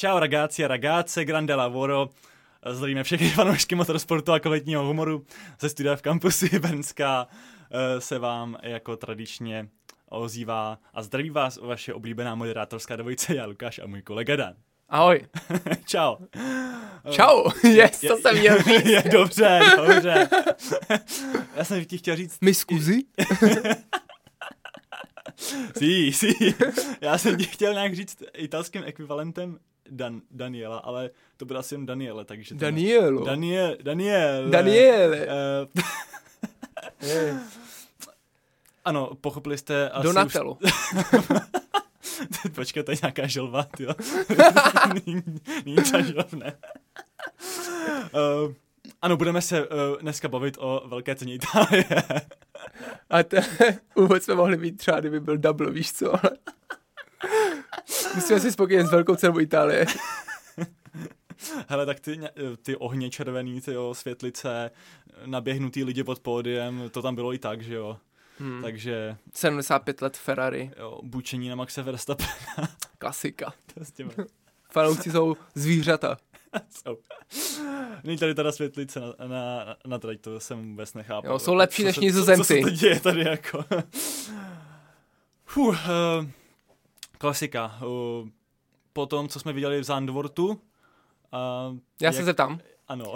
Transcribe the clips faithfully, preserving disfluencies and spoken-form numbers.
Ciao ragazzi a ragazze, grande lavoro. Zdravíme všechny fanoušky motorsportu a kvalitního humoru ze studia v kampusu Brnská. Se vám jako tradičně ozývá a zdraví vás vaše oblíbená moderátorská dvojice, já Lukáš a můj kolega Dan. Ahoj. Čau. Čau, yes, to jsem měl říct. Je, dobře, dobře. Já jsem ti chtěl říct... My zkuzi? sí, sí. Já jsem ti chtěl nějak říct italským ekvivalentem Dan, Daniela, ale to byl asi jen Daniele, takže... Danielo. Daniel, Daniel. Daniele. Uh, yes. Ano, pochopili jste asi Donatello. Už... Počkej, to je nějaká želva, tyjo. Není ta želvne. Uh, ano, budeme se uh, dneska bavit o velké ceně Itálie. A ten úvod jsme mohli mít třeba, kdyby byl double, víš co, ale... Musíme si spokojit s velkou cenou Itálie. Hele, tak ty, ty ohně červený, ty jo, světlice, naběhnutý lidi pod pódiem, to tam bylo i tak, že jo. Hmm. Takže... sedmdesát pět let Ferrari. Jo, bučení na Maxe Verstappena. Klasika. Fanoušci jsou zvířata. Jsou. Není tady teda světlice na, na, na, na trať, to jsem vůbec nechápu. Jo, jsou lepší co než Nizozemci. Co, co se to děje tady jako? Fuh, uh, klasika. Uh, po tom, co jsme viděli v Zandvoortu. Uh, Já jak... se zeptám. Ano.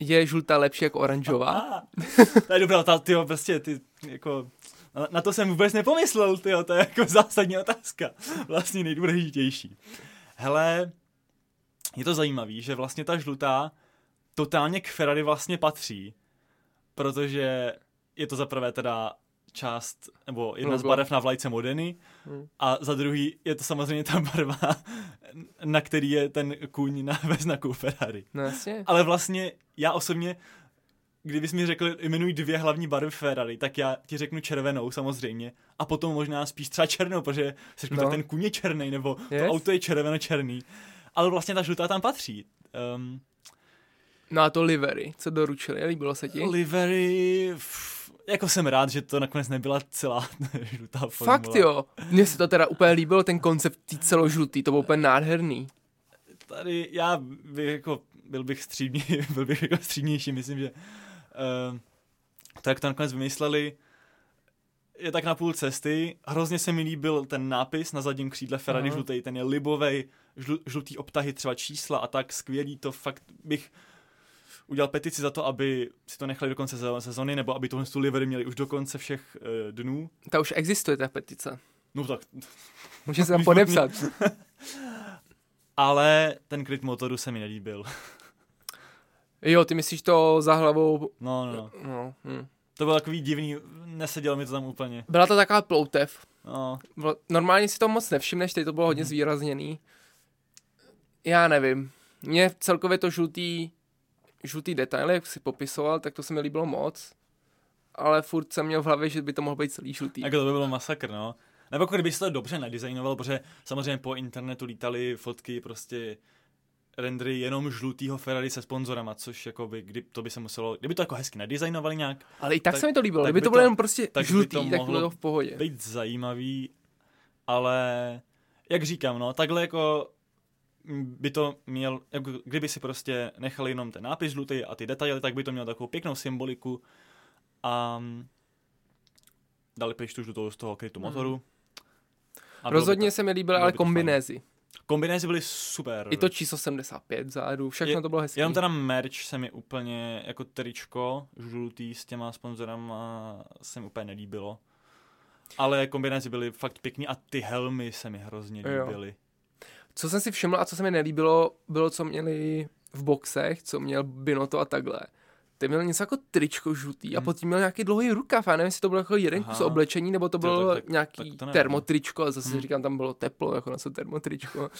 Je žlutá lepší jako oranžová? Ah, to je dobrá otázka, tyjo, prostě, ty, jako, na, na to jsem vůbec nepomyslel, tyjo, to je jako zásadní otázka, vlastně nejdůležitější. Hele, je to zajímavý, že vlastně ta žlutá totálně k Ferrari vlastně patří, protože je to za prvé teda část, nebo jedna Logo. z barev na vlajce Modeny hmm. a za druhý je to samozřejmě ta barva, na který je ten kůň na ve znaku Ferrari. No, jasně. Ale vlastně já osobně, kdybys mi řekl, jmenuj dvě hlavní barvy Ferrari, tak já ti řeknu červenou samozřejmě a potom možná spíš třeba černou, protože se řeknu, no. tak ten kůň je černý, nebo yes. to auto je červeno-černý. Ale vlastně ta žlutá tam patří. Um, no a to livery, co doručili, líbilo se ti? Livery... Jako jsem rád, že to nakonec nebyla celá žlutá formula. Fakt jo, mně se to teda úplně líbilo, ten koncept tý celožlutý, to bylo úplně nádherný. Tady já bych jako, byl bych střídný, byl bych jako střídnější, myslím, že uh, to, jak to nakonec vymysleli, je tak na půl cesty. Hrozně se mi líbil ten nápis na zadním křídle Ferrari uh-huh. žlutý, ten je libovej, žl, žlutý obtahy třeba čísla a tak skvělý, to fakt bych... Udělal petici za to, aby si to nechali do konce sezony, nebo aby tohle tu livery měli už do konce všech e, dnů. Ta už existuje, ta petice. No tak. Může se tam podepsat. Ale ten kryt motoru se mi nelíbil. Jo, ty myslíš to za hlavou... No, no. no hm. To bylo takový divný, nesedělo mi to tam úplně. Byla to taková ploutev. No. Normálně si to moc nevšimneš, teď to bylo hodně hmm. zvýrazněný. Já nevím. Mně celkově to žlutý... žlutý detaily, jak si popisoval, tak to se mi líbilo moc, ale furt jsem měl v hlavě, že by to mohlo být celý žlutý. Jako to by bylo masakr, no. Nebo kdyby se to dobře nadizajnoval, protože samozřejmě po internetu lítaly fotky, prostě rendery jenom žlutýho Ferrari se sponzorama, což jako by, kdy, to by se muselo, kdyby to jako hezky nadizajnovali nějak. Ale i tak, tak se mi to líbilo, kdyby to bylo jenom prostě tak žlutý, by to tak bylo to v pohodě. Být zajímavý, ale jak říkám, no, takhle jako by to měl, kdyby si prostě nechali jenom ten nápis žlutý a ty detaily, tak by to mělo takovou pěknou symboliku a dali pryč tu žlutou z toho krytu motoru. Mm. Rozhodně to, se mi líbily ale kombinézy. Kombinézy byly super. I to číslo sedmdesát pět vzadu, všechno je, to bylo hezké. Jenom teda merch se mi úplně, jako tričko žlutý s těma sponzorama se mi úplně nelíbilo. Ale kombinézy byly fakt pěkný a ty helmy se mi hrozně líbily. Jo. Co jsem si všiml a co se mi nelíbilo, bylo, co měli v boxech, co měl Binotto a takhle. Ty měl něco jako tričko žlutý hmm. a potom měl nějaký dlouhý rukav. Já nevím, jestli to bylo jako jeden Aha. kus oblečení, nebo to bylo tak, tak, nějaký tak to termotričko. A zase hmm. říkám, tam bylo teplo, jako na co termotričko.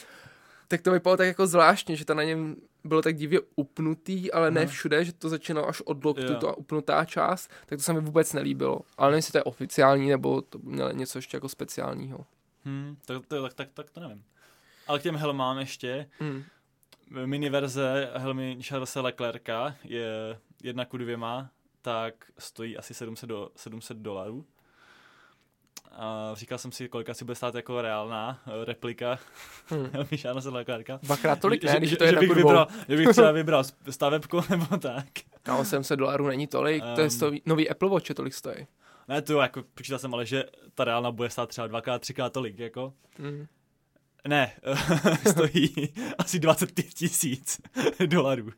Tak to vypadalo tak jako zvláštně, že to na něm bylo tak divně upnutý, ale hmm. ne všude, že to začínalo až od loktu, yeah. ta upnutá část. Tak to se mi vůbec nelíbilo. Ale nevím, jestli to je oficiální, nebo to mělo něco ještě jako speciálního. Hmm. Tak, tak, tak, tak to nevím. Ale k těm helmám ještě. Mm. Miniverze helmy Charlesa Leclerca je jedna ku dvěma, tak stojí asi sedm set dolarů. A říkal jsem si, kolika si bude stát jako reálná replika hmm. Míšána sedlákárka. Bakrát tolik ne, když to je na kurvou. Vybral, že bych třeba vybral stavebku nebo tak. No, osm set dolarů není tolik, um, to je sto, nový Apple Watch, tolik stojí. Ne, to jako počítal jsem, ale že ta reálná bude stát třeba dvakrát, třikrát tolik, jako. Hmm. Ne, stojí asi dvacet pět tisíc dolarů.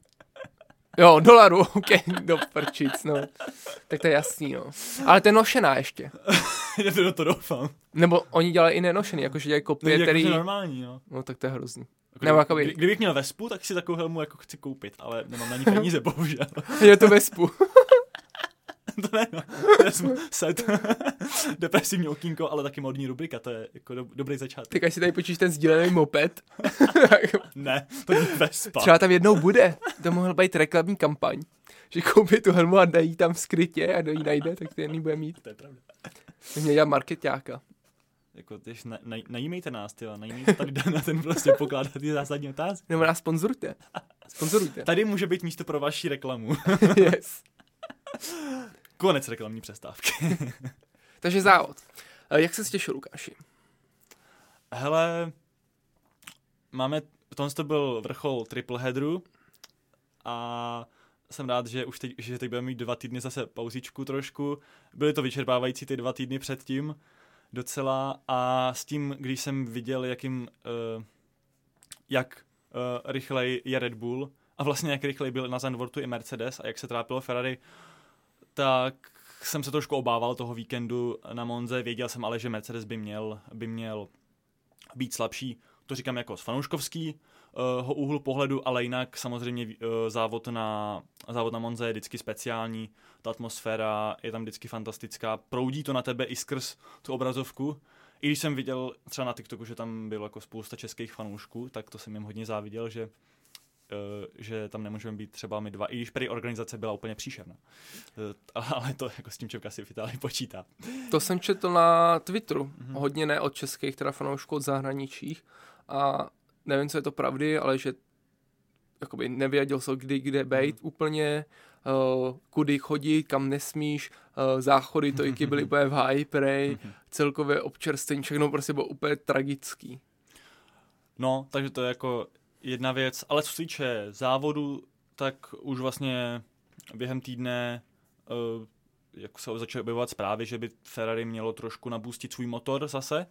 Jo, dolarů, ok, do prčic, no. Tak to je jasný, no. Ale to je nošená ještě. Já to do toho doufám. Nebo oni dělají i nenošený, jakože dělají kopie, no, který... To je normální, no. No, tak to je hrozný. Jako, nebo, kdyby, kdyby... kdybych měl Vespu, tak si takovou helmu jako chci koupit, ale nemám na ní peníze, bohužel. Je to Vespu. To ne, no. Set. Depresivní okýnko, ale taky modní rubrika, to je jako do, dobrý začátek. Tak až si tady počíš ten sdílený moped. Ne, to je Vespa. Třeba tam jednou bude. To mohl být reklamní kampaň. Že koupí tu helmu a dají tam v skrytě a do jí najde, tak ten ji bude mít. To je pravda. To měl dělat markeťáka. Jako, tyž, na, na, najímejte nás, tyhle, najímejte tady na ten prostě pokládat ty zásadní otázky. Nebo nás sponzorujte. Sponzorujte. Tady může být místo pro vaši reklamu. Yes. Konec reklamní přestávky. Takže závod. Jak se těšil, Lukáši? Hele, máme, tohle to byl vrchol tripleheaderu a jsem rád, že už teď, že teď budeme mít dva týdny zase pauzičku trošku. Byly to vyčerpávající ty dva týdny předtím docela a s tím, když jsem viděl, jakým, uh, jak uh, rychlej je Red Bull a vlastně jak rychlej byl na Zandvoortu i Mercedes a jak se trápilo Ferrari, tak jsem se trošku obával toho víkendu na Monze. Věděl jsem ale, že Mercedes by měl, by měl být slabší. To říkám jako z fanouškovského uh, úhlu pohledu, ale jinak samozřejmě uh, závod, na, závod na Monze je vždycky speciální. Ta atmosféra je tam vždycky fantastická. Proudí to na tebe i skrz tu obrazovku. I když jsem viděl třeba na TikToku, že tam bylo jako spousta českých fanoušků, tak to jsem jim hodně záviděl, že... že tam nemůžeme být třeba my dva, i když prý organizace byla úplně příšerná. Ale to jako s tím Čevka si v Itálii počítá. To jsem četl na Twitteru. Mm-hmm. Hodně ne od českých, teda fanoušků od zahraničích. A nevím, co je to pravdy, ale že jakoby nevěděl se kdy, kde bejt mm-hmm. úplně, uh, kudy chodit, kam nesmíš, uh, záchody, tojky byly úplně v háji, prej, mm-hmm. celkově občerstvení, všechno prostě bylo úplně tragický. No, takže to je jako... jedna věc, ale co se týče závodu, tak už vlastně během týdne uh, jako se začaly objevovat zprávy, že by Ferrari mělo trošku nabůstit svůj motor zase,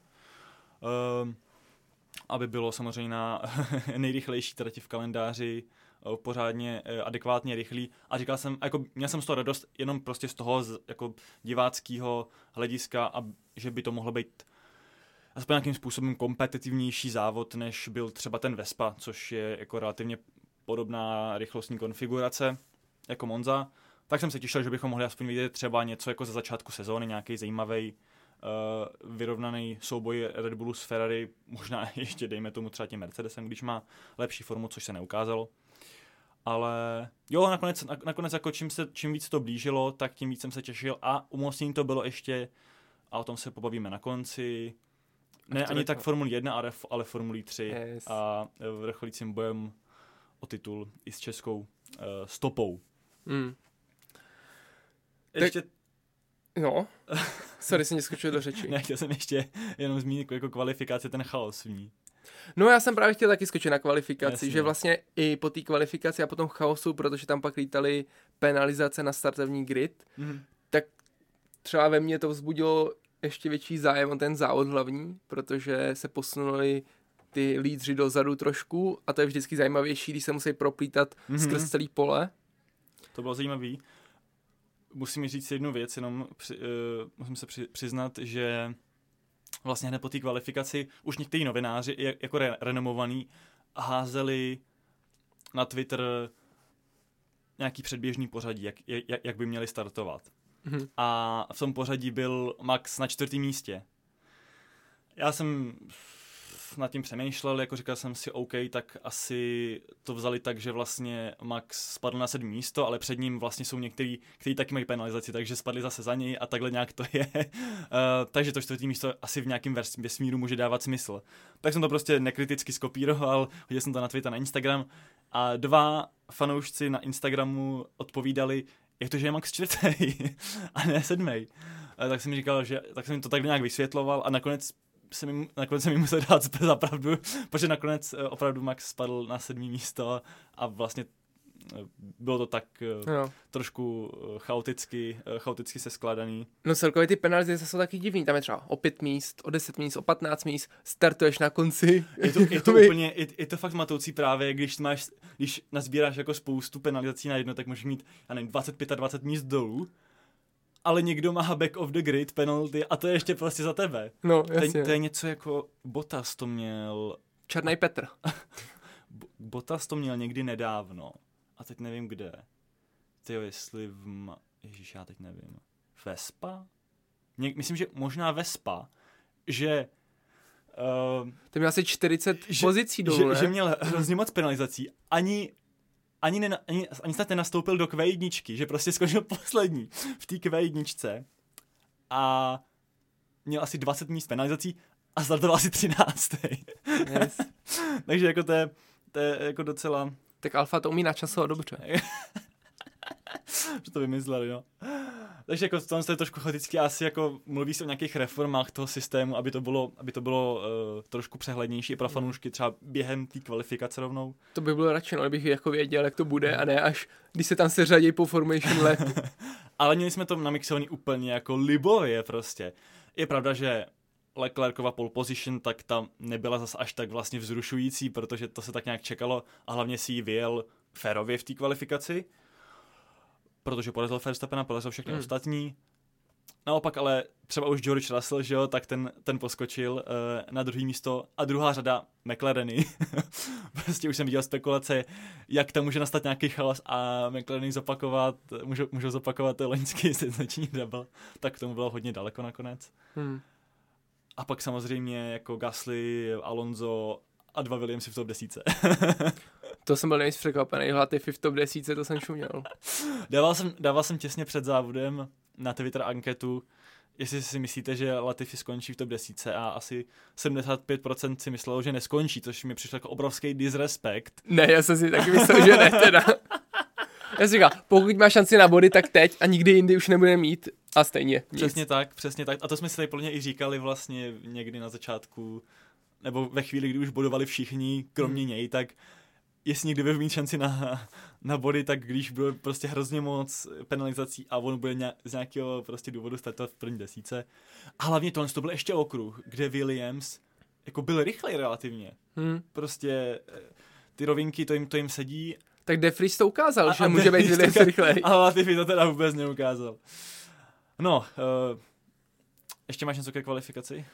uh, aby bylo samozřejmě na nejrychlejší trati v kalendáři uh, pořádně uh, adekvátně rychlý. A říkal jsem, jako, měl jsem z toho radost jenom prostě z toho z, jako diváckého hlediska, a že by to mohlo být aspoň nějakým způsobem kompetitivnější závod, než byl třeba ten Vespa, což je jako relativně podobná rychlostní konfigurace jako Monza. Tak jsem se těšil, že bychom mohli aspoň vidět třeba něco jako ze začátku sezóny, nějaký zajímavý uh, vyrovnaný souboj Red Bullu s Ferrari, možná ještě dejme tomu třeba tím Mercedesem, když má lepší formu, což se neukázalo. Ale jo, nakonec, nakonec jako čím, se, čím víc to blížilo, tak tím víc jsem se těšil a umocnění to bylo ještě, a o tom se pobavíme na konci, ne ani tak Formule jedna, ale Formule tři yes. a vrcholícím bojem o titul i s českou uh, stopou. Mm. Ještě... Tak, no, sorry, jsem neskočil do řeči. Ne, chtěl jsem ještě jenom zmínit jako kvalifikaci, ten chaos v ní. No já jsem právě chtěl taky skočit na kvalifikaci, Jasně. že vlastně i po té kvalifikaci a po tom chaosu, protože tam pak lítaly penalizace na startovní grid, mm. tak třeba ve mně to vzbudilo ještě větší zájem o ten závod hlavní, protože se posunuli ty lídři dozadu trošku a to je vždycky zajímavější, když se musí proplítat mm-hmm. skrz celý pole. To bylo zajímavý. Musím říct jednu věc, jenom při, uh, musím se při, přiznat, že vlastně hned po té kvalifikaci už někteří novináři, jako re, renomovaní, házeli na Twitter nějaký předběžný pořadí, jak, jak, jak by měli startovat. A v tom pořadí byl Max na čtvrtém místě. Já jsem nad tím přemýšlel, jako říkal jsem si OK, tak asi to vzali tak, že vlastně Max spadl na sedmé místo, ale před ním vlastně jsou někteří, kteří taky mají penalizaci, takže spadli zase za něj a takhle nějak to je. uh, takže to čtvrté místo asi v nějakém vesmíru může dávat smysl. Tak jsem to prostě nekriticky skopíroval, hodil jsem to na Twitter, na Instagram a dva fanoušci na Instagramu odpovídali, jak to, že je Max čtvrtý a ne sedmý. tak jsem říkal, že tak jsem to tak nějak vysvětloval a nakonec jsem jim, nakonec jsem jim musel dát za pravdu, protože nakonec opravdu Max spadl na sedmý místo a vlastně bylo to tak no. trošku chaoticky, chaoticky seskládaný. No celkově ty penalizace jsou taky divný, tam je třeba o pět míst, o deset míst, o patnáct míst, startuješ na konci. Je to, je to úplně, je, je to fakt matoucí právě, když máš, když nazbíráš jako spoustu penalizací na jedno, tak můžeš mít, já nevím, dvacet pět a dvacet míst dolů, ale někdo má back of the grid penalty a to je ještě prostě za tebe. No, jasně. To je, to je něco jako Bottas to měl... Černý Petr. Bottas to měl někdy nedávno. A teď nevím kde. Tyjo, jestli v... Ma... Ježíš, já teď nevím. Vespa? Ně... Myslím, že možná Vespa, že... Uh, to měl asi čtyřicet že, pozicí dolů, že, že měl hrozně moc penalizací. Ani, ani, ne, ani, ani snad nenastoupil do kvé jedna, že prostě skončil poslední v té kvé jedna a měl asi dvacet míst penalizací a startoval asi třináctý. Yes. Takže jako to je, to je jako docela... Tak Alfa to umí načasovat dobře. Že to vymysleli, no. Takže jako v tom je trošku chaoticky, asi jako mluví se o nějakých reformách toho systému, aby to bylo, aby to bylo uh, trošku přehlednější pro fanoušky třeba během té kvalifikace rovnou. To by bylo radši, no, kdybych jako věděl, jak to bude, a ne až, když se tam seřadí po formation let. Ale měli jsme to namixovaný úplně jako libově prostě. Je pravda, že Leclercova pole position, tak tam nebyla zas až tak vlastně vzrušující, protože to se tak nějak čekalo a hlavně si ji vyjel férově v té kvalifikaci, protože podezl Verstappena, podezl všechny mm. ostatní. Naopak ale třeba už George Russell, že jo, tak ten, ten poskočil uh, na druhý místo a druhá řada McLareny. Prostě už jsem viděl spekulace, jak tam může nastat nějaký chaos a McLareny zopakovat, můžou, můžou zopakovat loňský senzační double, tak k tomu bylo hodně daleko nakonec. Mm. A pak samozřejmě jako Gasly, Alonso a dva Williamsy v top desítce. To jsem byl nejvíc překvapený, Latifi v top desítce, to jsem šuměl. Dával jsem, dával jsem těsně před závodem na Twitter anketu, jestli si myslíte, že Latifi skončí v top desítce a asi sedmdesát pět procent si myslelo, že neskončí, což mi přišlo jako obrovský disrespekt. Ne, já jsem si taky myslel, že ne teda. Já si říkal, pokud máš šanci na body, tak teď a nikdy jindy už nebude mít a stejně nic. Přesně tak, přesně tak. A to jsme si tady plně i říkali vlastně někdy na začátku, nebo ve chvíli, kdy už bodovali všichni, kromě hmm. něj, tak jestli někdy bude mít šanci na, na body, tak když bude prostě hrozně moc penalizací a on bude nějak, z nějakého prostě důvodu startovat v první desíce. A hlavně tohle to byl ještě okruh, kde Williams jako byl rychlej relativně. Hmm. Prostě ty rovinky, to jim, to jim sedí. Tak de Vries to ukázal, a, že a může být Williams rychleji. Ale Latifi to teda vůbec neukázal. No, uh, ještě máš něco ke kvalifikaci?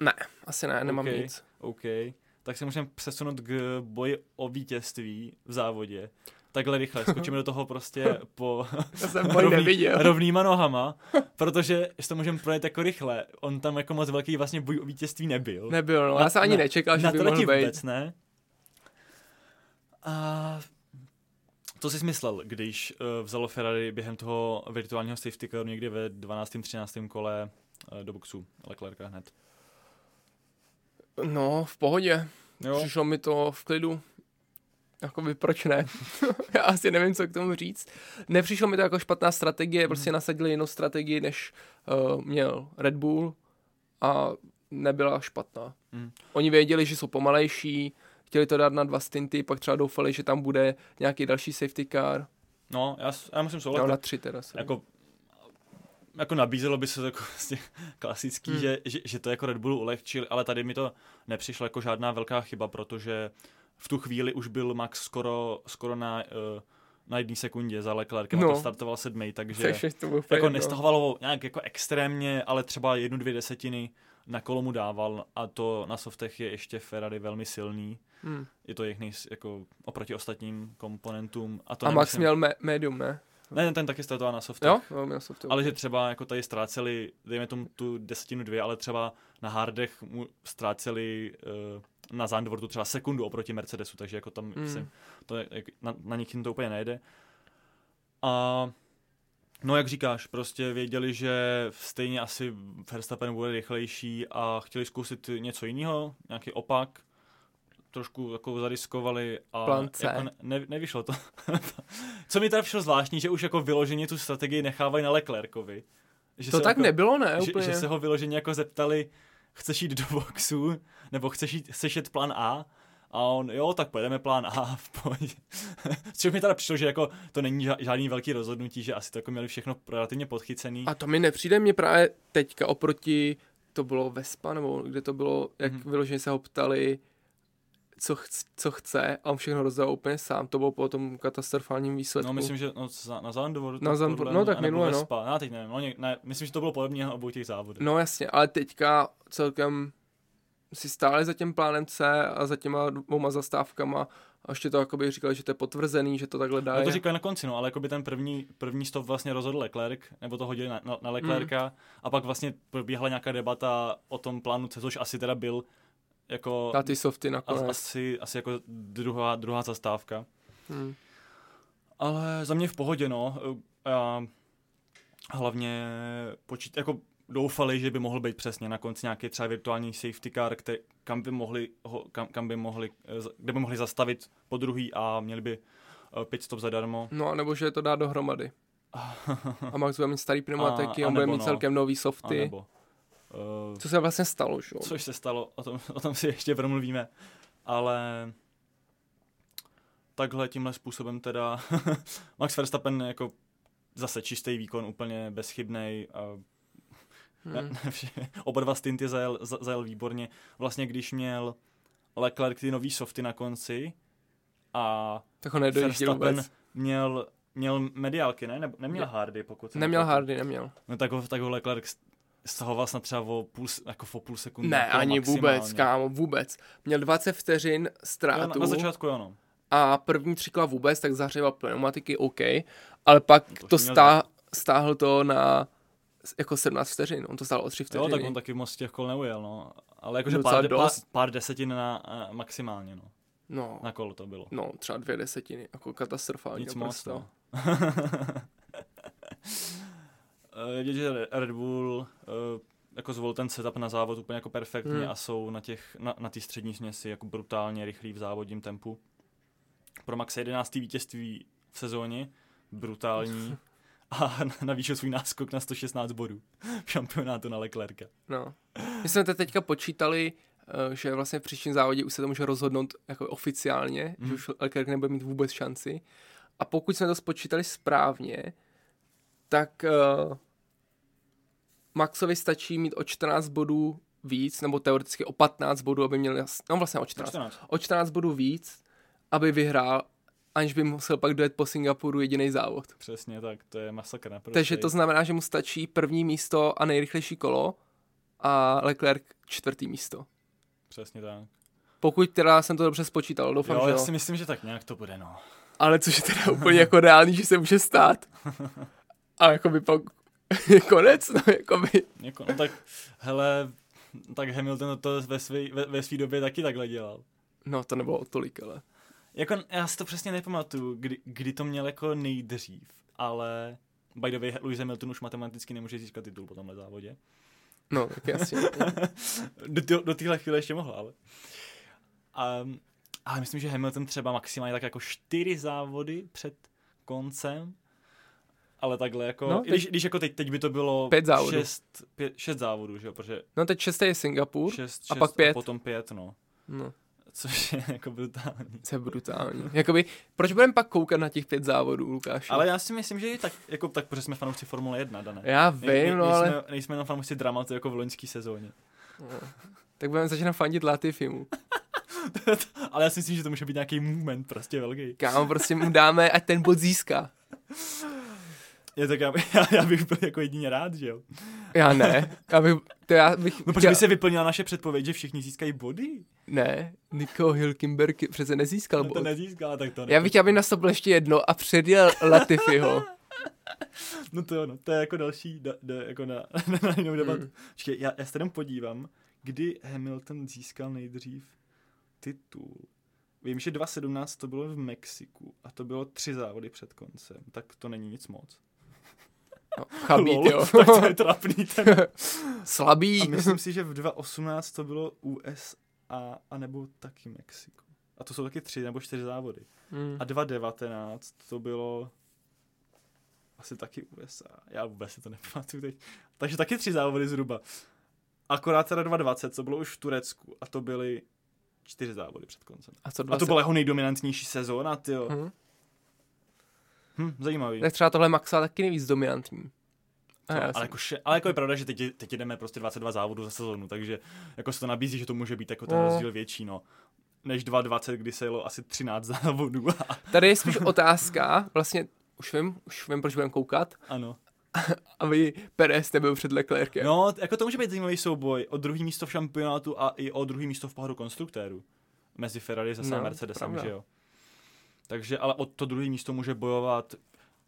Ne, asi ne, nemám okay, nic. OK, tak se můžeme přesunout k boji o vítězství v závodě. Takhle rychle, skočíme do toho prostě po rovný, rovnýma nohama, protože to můžeme projet jako rychle. On tam jako moc velký vlastně boj o vítězství nebyl. Nebyl, no, na, já jsem ani na, nečekal, že by mohl být. Vůbec, ne? A to jsi myslel, když uh, vzalo Ferrari během toho virtuálního safety caru někdy ve dvanáctém třináctém kole uh, do boxu Leclerca hned? No, v pohodě. Jo. Přišlo mi to v klidu. Jakoby proč ne? Já asi nevím, co k tomu říct. Nepřišlo mi to jako špatná strategie, prostě nasadili jinou strategii, než uh, měl Red Bull a nebyla špatná. Mm. Oni věděli, že jsou pomalejší, chtěli to dát na dva stinty, pak třeba doufali, že tam bude nějaký další safety car. No, já, já musím souhlasit. No, na tři teda. Jako, jako nabízelo by se to jako vlastně klasický, hmm. že, že, že to jako Red Bullu ulehčil, ale tady mi to nepřišlo jako žádná velká chyba, protože v tu chvíli už byl Max skoro, skoro na, na jedné sekundě za Leclerkem, no. A to startoval sedmý, takže to jako nestahovalo nějak jako extrémně, ale třeba jednu, dvě desetiny na kolo mu dával a to na softech je ještě Ferrari velmi silný. Hmm. Je to jejich nejs, jako oproti ostatním komponentům. A, to a Max měl me- medium, ne? Ne, ten taky startoval na softech. Jo? Jo, měl softech. Ale že třeba jako tady ztráceli, dejme tomu tu desetinu dvě, ale třeba na hardech mu ztráceli uh, na Zandvoortu třeba sekundu oproti Mercedesu, takže jako tam hmm. se, to je, na, na nikým to úplně nejde. A no jak říkáš, prostě věděli, že stejně asi Verstappen bude rychlejší a chtěli zkusit něco jiného, nějaký opak, trošku jako zariskovali a jako ne, nevyšlo to. Co mi teda přišlo zvláštní, že už jako vyloženě tu strategii nechávají na Leclercovi. Že to tak jako, nebylo, ne? Úplně. Že, že se ho vyloženě jako zeptali, chceš jít do boxu, nebo chceš jít, chceš jít plán A? A on, jo, tak pojedeme plán A, v pohodě. Což mi teda přišlo, že jako to není žádný velký rozhodnutí, že asi to jako měli všechno relativně podchycený. A to mi nepřijde, mě právě teďka oproti, to bylo Vespa, nebo kde to bylo, jak hmm. vyloženě se ho ptali, co, chc, co chce, a on všechno rozdal úplně sám. To bylo po tom katastrofálním výsledku. No, myslím, že no, na Zandvoort. Na Zandvoort, no tak minule, no. Já teď nevím, no, ne, ne, myslím, že to bylo podobně na obou těch závodech. No jasně, ale teďka celkem si stále za tím plánem C a za těma dvouma zastávkama a ještě to jakoby říkali, že to je potvrzený, že to takhle dá. No to říkali na konci, no, ale jakoby ten první, první stop vlastně rozhodl Leclerc, nebo to hodili na, na, na Leclerca mm. a pak vlastně probíhala nějaká debata o tom plánu C, což asi teda byl jako a ty softy nakonec. Asi, asi jako druhá, druhá zastávka. Hmm. Ale za mě v pohodě, no. A hlavně počít, jako doufali, že by mohl být přesně na konci nějaký třeba virtuální safety car, který, kam by mohli, kam, kam by mohli, kde by mohli zastavit po druhý a měli by pit stop zadarmo. No, nebo že to dá dohromady. A Max bude mít starý pneumatiky, a, a on bude mít no. celkem nový softy. Uh, Co se vlastně stalo, že? Což se stalo, o tom, o tom si ještě promluvíme, ale takhle tímhle způsobem teda Max Verstappen jako zase čistý výkon, úplně bezchybnej, uh, hmm. oba dva stinty zajel, zajel výborně. Vlastně když měl Leclerc ty nový softy na konci a Verstappen měl, měl mediálky, ne? Neměl hardy, pokud... Neměl hardy, neměl. No tak ho, tak ho Leclerc stahoval snad třeba o půl, jako o půl sekundy. Ne, ani maximálně. vůbec, kámo, vůbec. Měl dvacet vteřin ztrátu. Na, na začátku, jo, no. A první třikla vůbec, tak zahřeval pneumatiky, OK. Ale pak no to, to stá, stáhl to na jako sedmnáct vteřin. On to stál o tři vteřiny. Jo, tak on taky moc těch kol neujel, no. Ale jakože pár, pár, pár desetin na, uh, maximálně, no. No. Na kolo to bylo. No, třeba dvě desetiny, jako katastrofální. Nic moc, no. Vědět, že Red Bull jako zvolil ten setup na závod úplně jako perfektně hmm. a jsou na té na, na střední směsi jako brutálně rychlí v závodním tempu. Pro Maxe jedenácté vítězství v sezóně, brutální, a navýšil svůj náskok na sto šestnáct bodů v šampionátu na Leclerca. No. My jsme to teďka počítali, že vlastně v příštím závodě už se to může rozhodnout jako oficiálně, hmm. že už Leclerc nebude mít vůbec šanci. A pokud jsme to spočítali správně, tak uh, Maxovi stačí mít o čtrnáct bodů víc, nebo teoreticky o patnáct bodů, aby měl, no vlastně o čtrnáct, čtrnáct. O čtrnáct bodů víc, aby vyhrál, aniž by musel pak dojet po Singapuru jediný závod. Přesně tak, to je masakr naprosto. Takže to znamená, že mu stačí první místo a nejrychlejší kolo a Leclerc čtvrtý místo. Přesně tak. Pokud teda jsem to dobře spočítal, doufám, jo, že jo. Já si myslím, že tak nějak to bude, no. Ale což je teda úplně jako reálný, že se může stát. A jakoby pak konec, no jakoby. Jako, no tak, hele, tak Hamilton to ve své ve, ve své době taky takhle dělal. No to nebylo tolik, ale. Jako, já si to přesně nepamatuju, kdy, kdy to měl jako nejdřív, ale by the way, Lewis Hamilton už matematicky nemůže získat titul po tomhle závodě. No, tak jasně. do do téhle chvíle ještě mohl, ale. A, ale myslím, že Hamilton třeba maximálně tak jako čtyři závody před koncem. Ale takhle jako, no, teď, když, když jako teď, teď by to bylo pět závodů. Šest, pět, šest závodů, že jo, protože... No teď šestý je Singapur šest, šest, a pak pět. A potom pět, no. no. Což je jako brutální. To je brutální. Jakoby, proč budeme pak koukat na těch pět závodů, Lukáši? Ale já si myslím, že i tak, jako tak, protože jsme fanoušci Formule jedna, Dané. Já vím, ne, ne, no ale... Nejsme, nejsme jenom fanoušci dramatu, jako v loňský sezóně. No. Tak budeme začínat fandit Latifimu. Ale já si myslím, že to může být nějaký moment, prostě velký. Kámo, prostě mu dáme, ať ten bod získá. Je, tak já, já, já bych byl jako jedině rád, že jo? Já ne. Já bych, to já bych no, protože by se vyplnila naše předpověď, že všichni získají body. Ne, Nico Hülkenberg přece nezískal bod. No to nezískal, tak to ne. Já bych chtěl, aby nastoupil ještě jedno a předjel Latifiho. No to jo, no, to je jako další, da, da, jako na, na, na jinou debatu. Hmm. Počkej, já, já se tam podívám, kdy Hamilton získal nejdřív titul. Vím, že dva tisíce sedmnáct to bylo v Mexiku a to bylo tři závody před koncem, tak to není nic moc. No, chabít, Lol, jo. Tak to je trapný ten. Slabý. A myslím si, že v dva tisíce osmnáct to bylo U S A, anebo taky Mexiko. A to jsou taky tři nebo čtyři závody. Mm. A dva tisíce devatenáct to bylo asi taky U S A. Já vůbec si to nepamatuju teď. Takže taky tři závody zhruba. Akorát teda dvacet dvacet, co bylo už v Turecku. A to byly čtyři závody před koncem. A, a to byla jeho nejdominantnější sezóna, tyjo. Hmm. Hm, zajímavý. Tak třeba tohle Maxa taky nejvíc dominantní. A, ale, jako še, ale jako je pravda, že teď, teď jdeme prostě dvacet dva závodů za sezónu, takže jako se to nabízí, že to může být jako ten no. rozdíl větší, no. Než dva dvacet, kdy se jelo asi třináct závodů. A... Tady je spíš otázka, vlastně už vím, už vím, proč budeme koukat. Ano. Aby Pérez nebyl před Leclercem. No, jako to může být zajímavý souboj o druhý místo v šampionátu a i o druhý místo v poháru konstruktérů. Mezi Ferrari zase no, Mercedesem, že jo. Takže, ale o to druhé místo může bojovat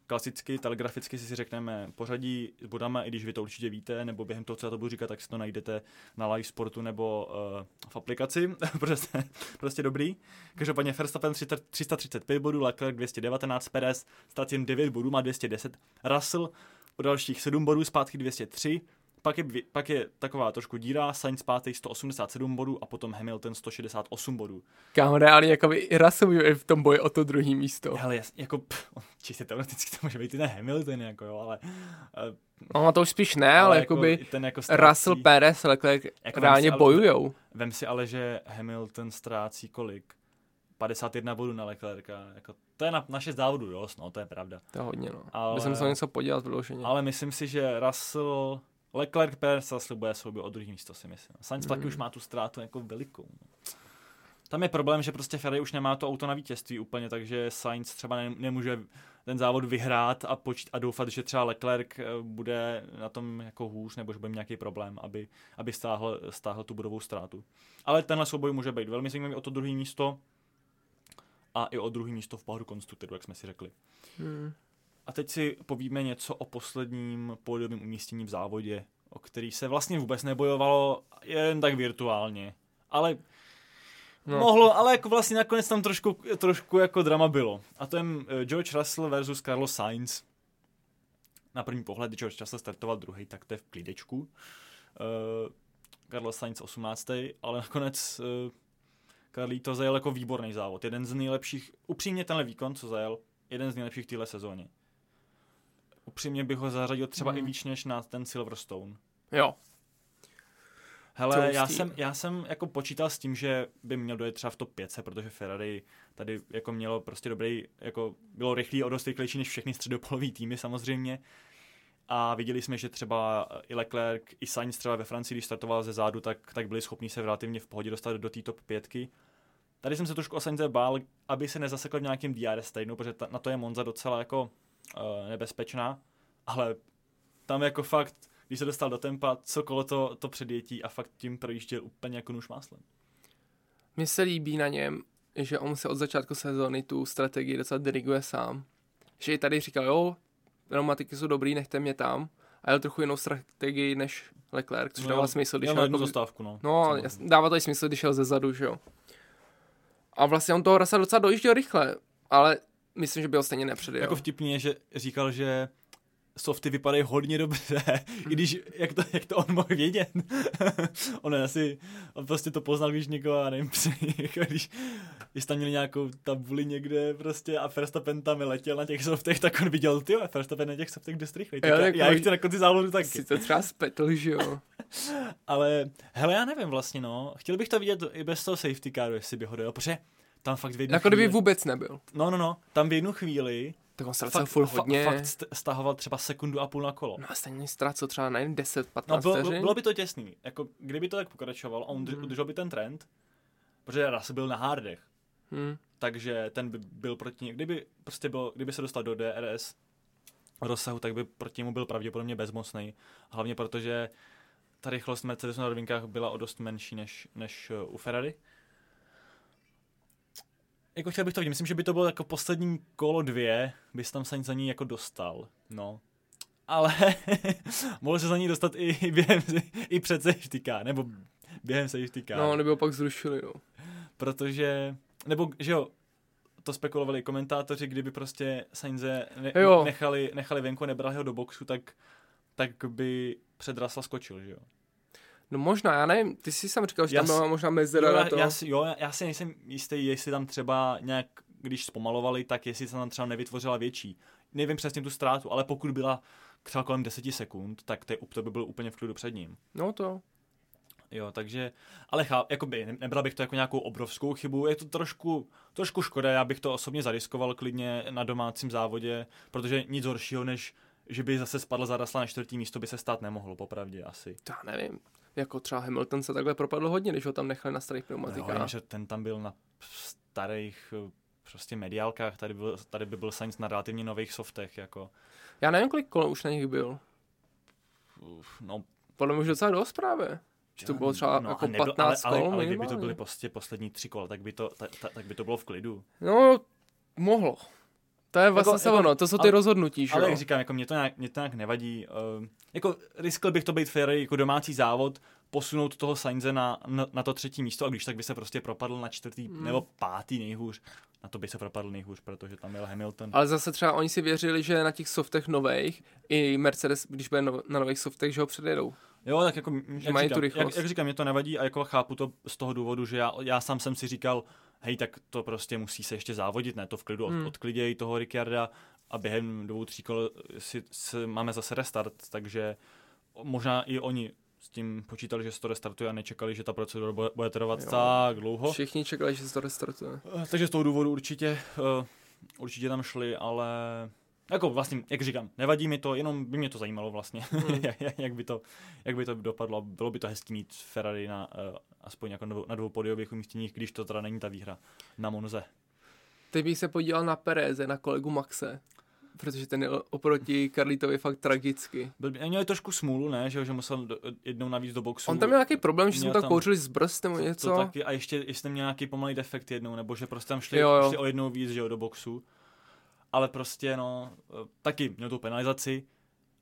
klasicky, telegraficky si řekneme pořadí s bodama, i když vy to určitě víte, nebo během toho, co já to budu říkat, tak si to najdete na live sportu nebo uh, v aplikaci, prostě, prostě dobrý. Každopádně Verstappen tři sta třicet pět bodů, Leclerc dvě stě devatenáct, Perez ztratí jen devět bodů, má dvě stě deset, Russell o dalších sedm bodů, zpátky dvě stě tři, pak je, pak je taková trošku díra, Sainz pátý sto osmdesát sedm bodů a potom Hamilton sto šedesát osm bodů. Kámo, reálně jakoby i Russell v tom boji o to druhý místo. Hele, jas, jako pff, čistě teoreticky to může být i ten Hamilton, jako jo, ale... Uh, no to už spíš ne, ale, ale jakoby jako, ten jako ztrácí, Russell, Pérez, Leclerc jako reálně ale, bojujou. Vem si ale, že Hamilton ztrácí kolik? padesát jedna bodů na Leclerca, jako to je na, na šest závodů dost, no to je pravda. To je hodně, no. Ale, bych jsem se něco podělat vyloženě. Ale myslím si, že Russell... Leclerc Pérez zaslibuje souboj o druhý místo, si myslím. Sainz taky mm. už má tu ztrátu jako velikou. Tam je problém, že prostě Ferrari už nemá to auto na vítězství úplně, takže Sainz třeba ne- nemůže ten závod vyhrát a, počít a doufat, že třeba Leclerc bude na tom jako hůř, nebo že bude mít nějaký problém, aby, aby stáhl, stáhl tu budovou ztrátu. Ale tenhle souboj může být velmi zajímavý o to druhý místo a i o druhý místo v poháru konstruktérů, jak jsme si řekli. Mm. A teď si povíme něco o posledním pódiovém umístění v závodě, o který se vlastně vůbec nebojovalo, jen tak virtuálně. Ale no. mohlo, ale jako vlastně nakonec tam trošku, trošku jako drama bylo. A to je George Russell versus Carlos Sainz. Na první pohled, když George Russell startoval druhý, tak to je v klídečku. Uh, Carlos Sainz osmnáctý, ale nakonec uh, Carlito zajel jako výborný závod. Jeden z nejlepších, upřímně tenhle výkon, co zajel, jeden z nejlepších téhle sezóny. Upřímně bych ho zařadil třeba mm. i víc než na ten Silverstone. Jo. Hele, já jsem, já jsem jako počítal s tím, že by měl dojet třeba v top pět, protože Ferrari tady jako mělo prostě dobrý, jako bylo rychlý a dost rychlejší než všechny středopolový týmy samozřejmě. A viděli jsme, že třeba i Leclerc, i Sainz třeba ve Francii, když startoval ze zádu, tak, tak byli schopni se relativně v pohodě dostat do té top pětky. Tady jsem se trošku o Sainze bál, aby se nezasekl v nějakém D R S týdnu, protože ta, na to je Monza docela jako uh, nebezpečná, ale tam jako fakt, když se dostal do tempa, co kolo to, to předjetí a fakt tím projížděl úplně jako nůž máslem. Mně se líbí na něm, že on se od začátku sezóny tu strategii docela diriguje sám. Že i tady říkal, jo, pneumatiky jsou dobrý, nechte mě tam. A jel trochu jinou strategii než Leclerc, což no, dává smysl, když jel... Zastávku, no, no dává to i smysl, když jel zezadu, že jo. A vlastně on toho Russell docela dojížděl rychle, ale myslím, že by ho stejně nepředjel. Jako vtipně, že říkal, že softy vypadají hodně dobře, i když, jak to, jak to on mohl vědět. on asi, on prostě to poznal, víš, někoho, a nevím, když, když tam měl nějakou tabuli někde prostě a Verstappen tam letěl na těch softech, tak on viděl, ty jo, Verstappen na těch softech jde strychlej. Já, já, já ještě na konci závodu taky. Si to třeba spetl, že jo. Ale, hele, já nevím vlastně, no. Chtěl bych to vidět i bez toho safety caru, jestli by ho dojel, protože tam fakt v jednu jako chvíli... Jako kdyby vůbec nebyl. No, no, no. Tam v jednu chvíli... Tak on ztracoval fakt, hodně. Fakt stahoval třeba sekundu a půl na kolo. No a stejně ztracoval třeba na jen deset patnáct no, bylo, vteřin. Bylo by to těsný. Jako, kdyby to tak pokračovalo a on mm. udržel by ten trend, protože Russell byl na hardech. Mm. Takže ten by byl proti němu. Kdyby, prostě byl, kdyby se dostal do D R S rozsahu, tak by proti němu byl pravděpodobně bezmocný. Hlavně protože ta rychlost Mercedesu na rovinkách byla o dost menší než, než u Ferrari. Jako chtěl bych to vidět, myslím, že by to bylo jako poslední kolo dvě, by se tam Sainz za ní jako dostal, no. Ale mohl se za ní dostat i, během, i před safety car, nebo během safety car. No, nebo ho pak zrušili, jo. Protože, nebo, že jo, to spekulovali komentátoři, kdyby prostě Sainze ne, nechali, nechali venku a nebrali ho do boxu, tak, tak by před Russell skočil, že jo. No možná, já nevím, ty jsi sám říkal, že já tam byla možná mezera na to. Já, jo, já si nejsem jistý, jestli tam třeba nějak, když zpomalovali, tak jestli se tam třeba nevytvořila větší. nevím přesně tu ztrátu, ale pokud byla třeba kolem deset sekund, tak to, je, to by bylo úplně v klidu před ním. No to jo, takže, ale cháp, jakoby, nebral bych to jako nějakou obrovskou chybu, je to trošku, trošku škoda, já bych to osobně zariskoval klidně na domácím závodě, protože nic horšího, než že by zase spadl za Russella na čtvrtý místo, by se stát nemohlo, popravdě asi. Já nevím, jako třeba Hamilton se takhle propadl hodně, když ho tam nechali na starých pneumatikách. Jo, že ten tam byl na starých prostě mediálkách, tady, byl, tady by byl Sainz na relativně nových softech, jako. Já nevím, kolik kol už na nich byl. Uf, no. Podle mě už docela dost právě. To bylo třeba no, jako nebyl, patnáct ale, ale, kol, ale kdyby to byly prostě poslední tři kola, tak by to, ta, ta, tak by to bylo v klidu. No, mohlo. To je vlastně jako, se jako, ono, to jsou ty ale, rozhodnutí, že ale jo? Jak říkám, jako mě to nějak, mě to nějak nevadí. Uh, jako riskl bych to být Ferrari jako domácí závod, posunout toho Sainze na, na, na to třetí místo a když tak by se prostě propadl na čtvrtý hmm. nebo pátý nejhůř. Na to by se propadl nejhůř, protože tam byl Hamilton. Ale zase třeba oni si věřili, že na těch softech novejch, i Mercedes, když bude no, na nových softech, že ho předjedou. Jo, tak jako, jak mají říkám, tu rychlost. Jak, jak říkám, mě to nevadí a jako chápu to z toho důvodu, že já, já sám jsem si říkal, hej, tak to prostě musí se ještě závodit, ne, to v klidu od, hmm. odkliděj toho Ricciarda a během dvou, tří kol si, si máme zase restart, takže možná i oni s tím počítali, že se to restartuje a nečekali, že ta procedura bude, bude trvat tak dlouho. Všichni čekali, že se to restartuje. Takže z toho důvodu určitě, uh, určitě tam šli, ale jako vlastně, jak říkám, nevadí mi to, jenom by mě to zajímalo vlastně, mm. jak, by to, jak by to dopadlo. Bylo by to hezký mít Ferrari na, uh, aspoň jako na dvou, na dvou podiových umístěních, když to teda není ta výhra na Monze. Teď bych se podíval na Pereze, na kolegu Maxe, protože ten jel oproti Carlitovi fakt tragicky. Byl, měl trošku smůlu, ne, že, že musel do, jednou navíc do boxu. On tam měl nějaký problém, že jsme tam kouřili z brzd nebo něco. To taky, a ještě, ještě měl nějaký pomalý defekt jednou, nebo že prostě tam šli, jo, jo. šli o jednou víc, že jo, do boxu. Ale prostě, no, taky měl tu penalizaci,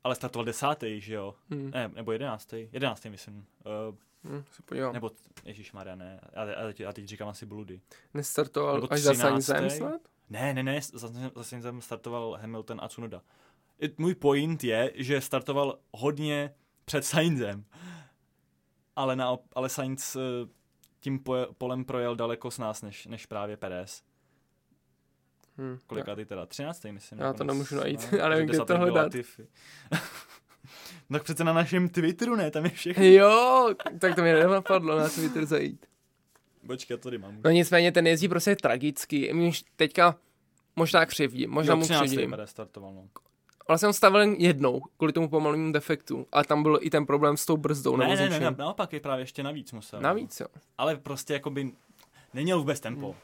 ale startoval desátý, že jo? Hmm. Ne, nebo jedenáctý, jedenáctý myslím. Uh, hmm, se podívám. Nebo, ježišmarja, ne, já, já teď říkám asi bludy. Nestartoval nebo až za Sainzem snad? Ne, ne, ne, za, za Sainzem startoval Hamilton a Tsunoda. Můj point je, že startoval hodně před Sainzem, ale, na, ale Sainz tím polem projel daleko s nás, než, než právě Pérez. Hmm, kolikátý teda? třináctý myslím. Já to nemůžu najít, no, ale kde to hledat. Tak přece na našem Twitteru, ne? Tam je všechno. Jo, tak to mě nenapadlo na Twitter zajít. Počkej, já tady mám. No nicméně ten jezdí prostě tragicky. Mě už teďka možná křivdím, možná jo, mu křivdím. No. Vlastně on stavil jednou, kvůli tomu pomalému defektu. A tam byl i ten problém s tou brzdou. Ne, ne, ne, ne, naopak je právě ještě navíc musel. Navíc, jo. Ale prostě jakoby neměl vůbec tempo. Hmm.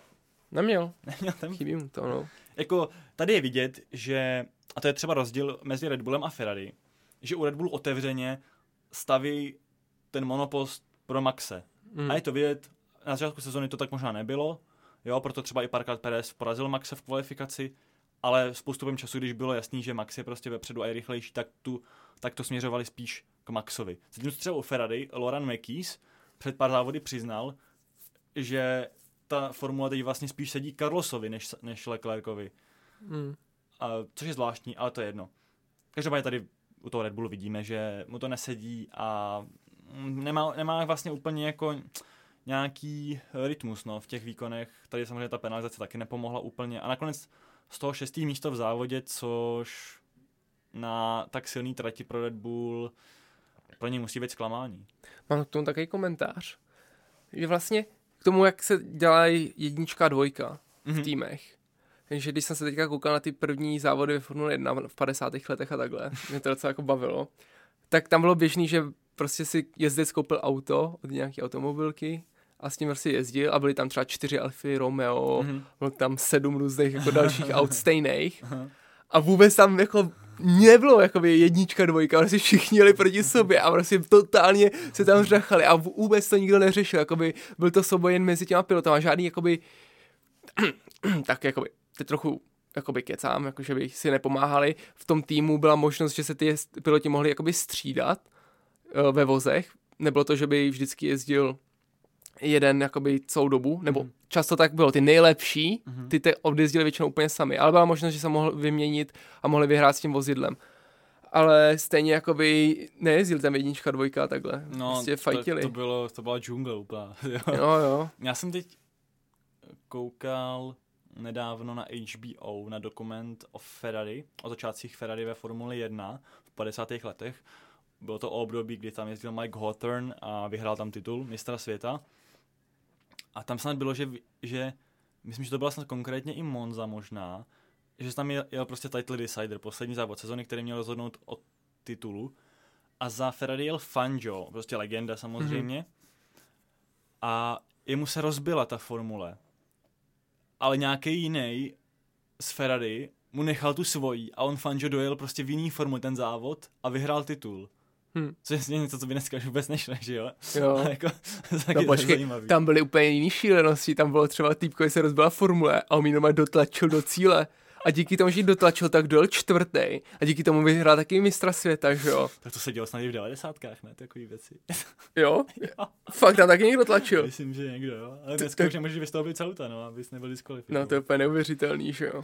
Neměl. Neměl tam. Chybí mu to, no. Jako, tady je vidět, že, a to je třeba rozdíl mezi Red Bullem a Ferrari, že u Red Bullu otevřeně staví ten monopost pro Maxe. Mm. A je to vidět, na začátku sezóny to tak možná nebylo, jo, proto třeba i párkrát Pérez porazil Maxe v kvalifikaci, ale s postupem času, když bylo jasný, že Max je prostě vepředu a je rychlejší, tak, tu, tak to směřovali spíš k Maxovi. Zatímco třeba u Ferrari, Laurent Mekies před pár závody přiznal, že ta formula teď vlastně spíš sedí Carlosovi, než, než Leclercovi. Hmm. A, což je zvláštní, ale to je jedno. Každopádně tady u toho Red Bullu vidíme, že mu to nesedí a nemá, nemá vlastně úplně jako nějaký rytmus no, v těch výkonech. Tady samozřejmě ta penalizace taky nepomohla úplně. A nakonec z toho šestý místo v závodě, což na tak silný trati pro Red Bull pro něj musí být zklamání. Mám k tomu takový komentář, že vlastně tomu, jak se dělají jednička a dvojka mm-hmm. v týmech. Takže když jsem se teďka koukal na ty první závody ve Formule jedna v padesátých letech a takhle, mě to docela jako bavilo, tak tam bylo běžný, že prostě si jezdec koupil auto od nějaké automobilky a s tím prostě jezdil a byly tam třeba čtyři Alfy Romeo, mm-hmm. bylo tam sedm různých jako dalších aut stejných a vůbec tam jako nebylo jakoby jednička, dvojka, prostě všichni jeli proti sobě a prostě totálně se tam řachali a vůbec to nikdo neřešil, jakoby byl to souboj jen mezi těma pilotama, žádný jakoby, tak jakoby, teď trochu jakoby kecám, jakože by si nepomáhali, v tom týmu byla možnost, že se ty piloti mohli jakoby střídat ve vozech, nebylo to, že by vždycky jezdil jeden jakoby celou dobu, nebo mm. často tak bylo, ty nejlepší, mm. ty te odjezdili většinou úplně sami, ale byla možnost, že se mohl vyměnit a mohli vyhrát s tím vozidlem. Ale stejně jakoby nejezdil tam jednička, dvojka a takhle. No, prostě fajtili. To, to, bylo, to byla džungle úplně. Jo. Jo, jo. Já jsem teď koukal, nedávno na H B O na dokument o Ferrari, o začátcích Ferrari ve Formuli jedna v padesátých letech. Bylo to období, kdy tam jezdil Mike Hawthorn a vyhrál tam titul mistra světa. A tam snad bylo, že, že myslím, že to byla snad konkrétně i Monza možná, že tam jel prostě title decider, poslední závod sezony, který měl rozhodnout o titulu. A za Ferrari jel Fangio, prostě legenda samozřejmě. Mm-hmm. A jemu se rozbila ta formule. Ale nějaký jiný z Ferrari mu nechal tu svoji a on Fangio dojel prostě v jiný formu ten závod a vyhrál titul. Hmm. Což je něco, co by dneska už vůbec nešlo, že jo? Jo. Jako, no počkej, tam byly úplně jiný šílenosti, tam bylo třeba týpko, který se rozbila formule a on jenom dotlačil do cíle. A díky tomu, že dotlačil, tak dojel čtvrtý. A díky tomu vyhrál taky mistra světa, že jo? Tak to se dělo snad i v devadesátkách, ne? Takový věci. Jo? Jo? Fakt tam taky někdo tlačil. Myslím, že někdo, jo? Ale dneska to, už nemůžeš vystoupit z auta, no, abys nebyl diskvalifikovaný. No to je úplně neuvěřitelný, že jo?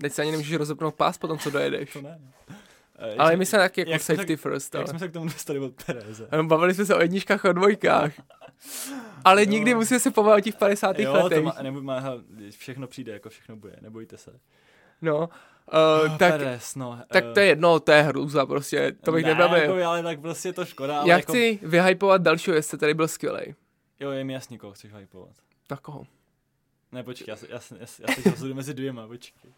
Teď se ani nemůžeš rozepnout pás po tom, co dojedeš. To ne, no. Ale my jsme taky jako safety tak, first. Jak ale. Jsme se k tomu dostali od Pereze? Bavili jsme se o jedničkách a dvojkách. Ale jo. Nikdy musíme se pobavit o těch padesátých jo, letech. Jo, nebo má, všechno přijde, jako všechno bude, nebojte se. No, uh, oh, tak, Perez, no, tak uh, to je jedno, to je hrůza prostě, to bych ne, nebavil. Jako, ale tak prostě je to škoda. Já jako... chci vyhypovat dalšího, jestli tady byl skvělej. Jo, je mi jasný, koho chceš hypovat. Tak koho? Ne, počkej, já se rozhodu mezi dvěma, počkej.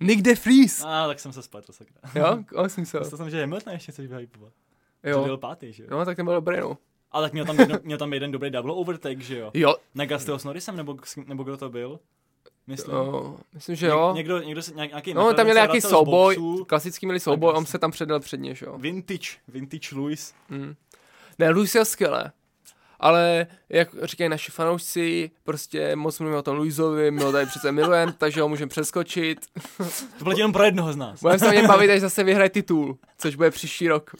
Nyck de Vries. A ah, tak jsem se spletl, sakra. Jo, on jsem se. Myslím, že Hamilton ještě chceš vyhypovat. Jo. To byl pátý, že jo? No, tak ten byl dobrý, no. Ale tak měl tam, jedno, měl tam jeden dobrý double overtake, že jo? Jo. Na Gasteho s Norrisem, nebo, nebo kdo to byl? Myslím, jo, myslím že jo. Ně, někdo, někdo se, nějaký no, tam měli nějaký souboj, klasický měli souboj, on se tam předal předně, že jo? Vintage, vintage Lewis. Mm. Ne, Lewis je skvělé. Ale jak říkají naši fanoušci, prostě moc mluvíme o tom Luisovi, my ho tady přece milujeme, takže ho můžeme přeskočit. To bylo jenom pro jednoho z nás. Budeme se o něm bavit, až zase vyhraje titul, což bude příští rok.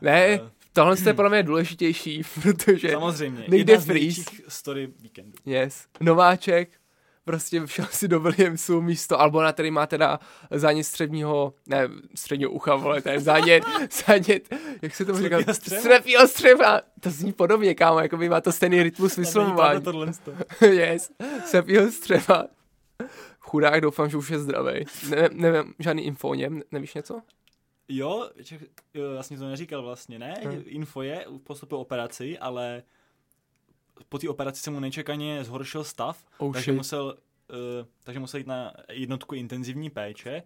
Ne, tohle je pro mě důležitější, protože... Samozřejmě, jedna z největších story víkendu. Yes, nováček, prostě všel si do Williamsu místo Albona, který má teda zánět středního, ne, středního ucha, vole, to je zánět, zánět, jak se tomu říká, střepího střeva, to zní podobně, kámo, jako by má to stejný rytmus vyslovování. Yes, střepího střeva. Chudák, doufám, že už je zdravej. Ne, nevím, žádný info o něm, nevíš něco? Jo, ček, já jsem to neříkal vlastně, ne, hmm. Info je, postupil operaci, ale... Po té operaci se mu nečekaně zhoršil stav, oh, takže, musel, uh, takže musel jít na jednotku intenzivní péče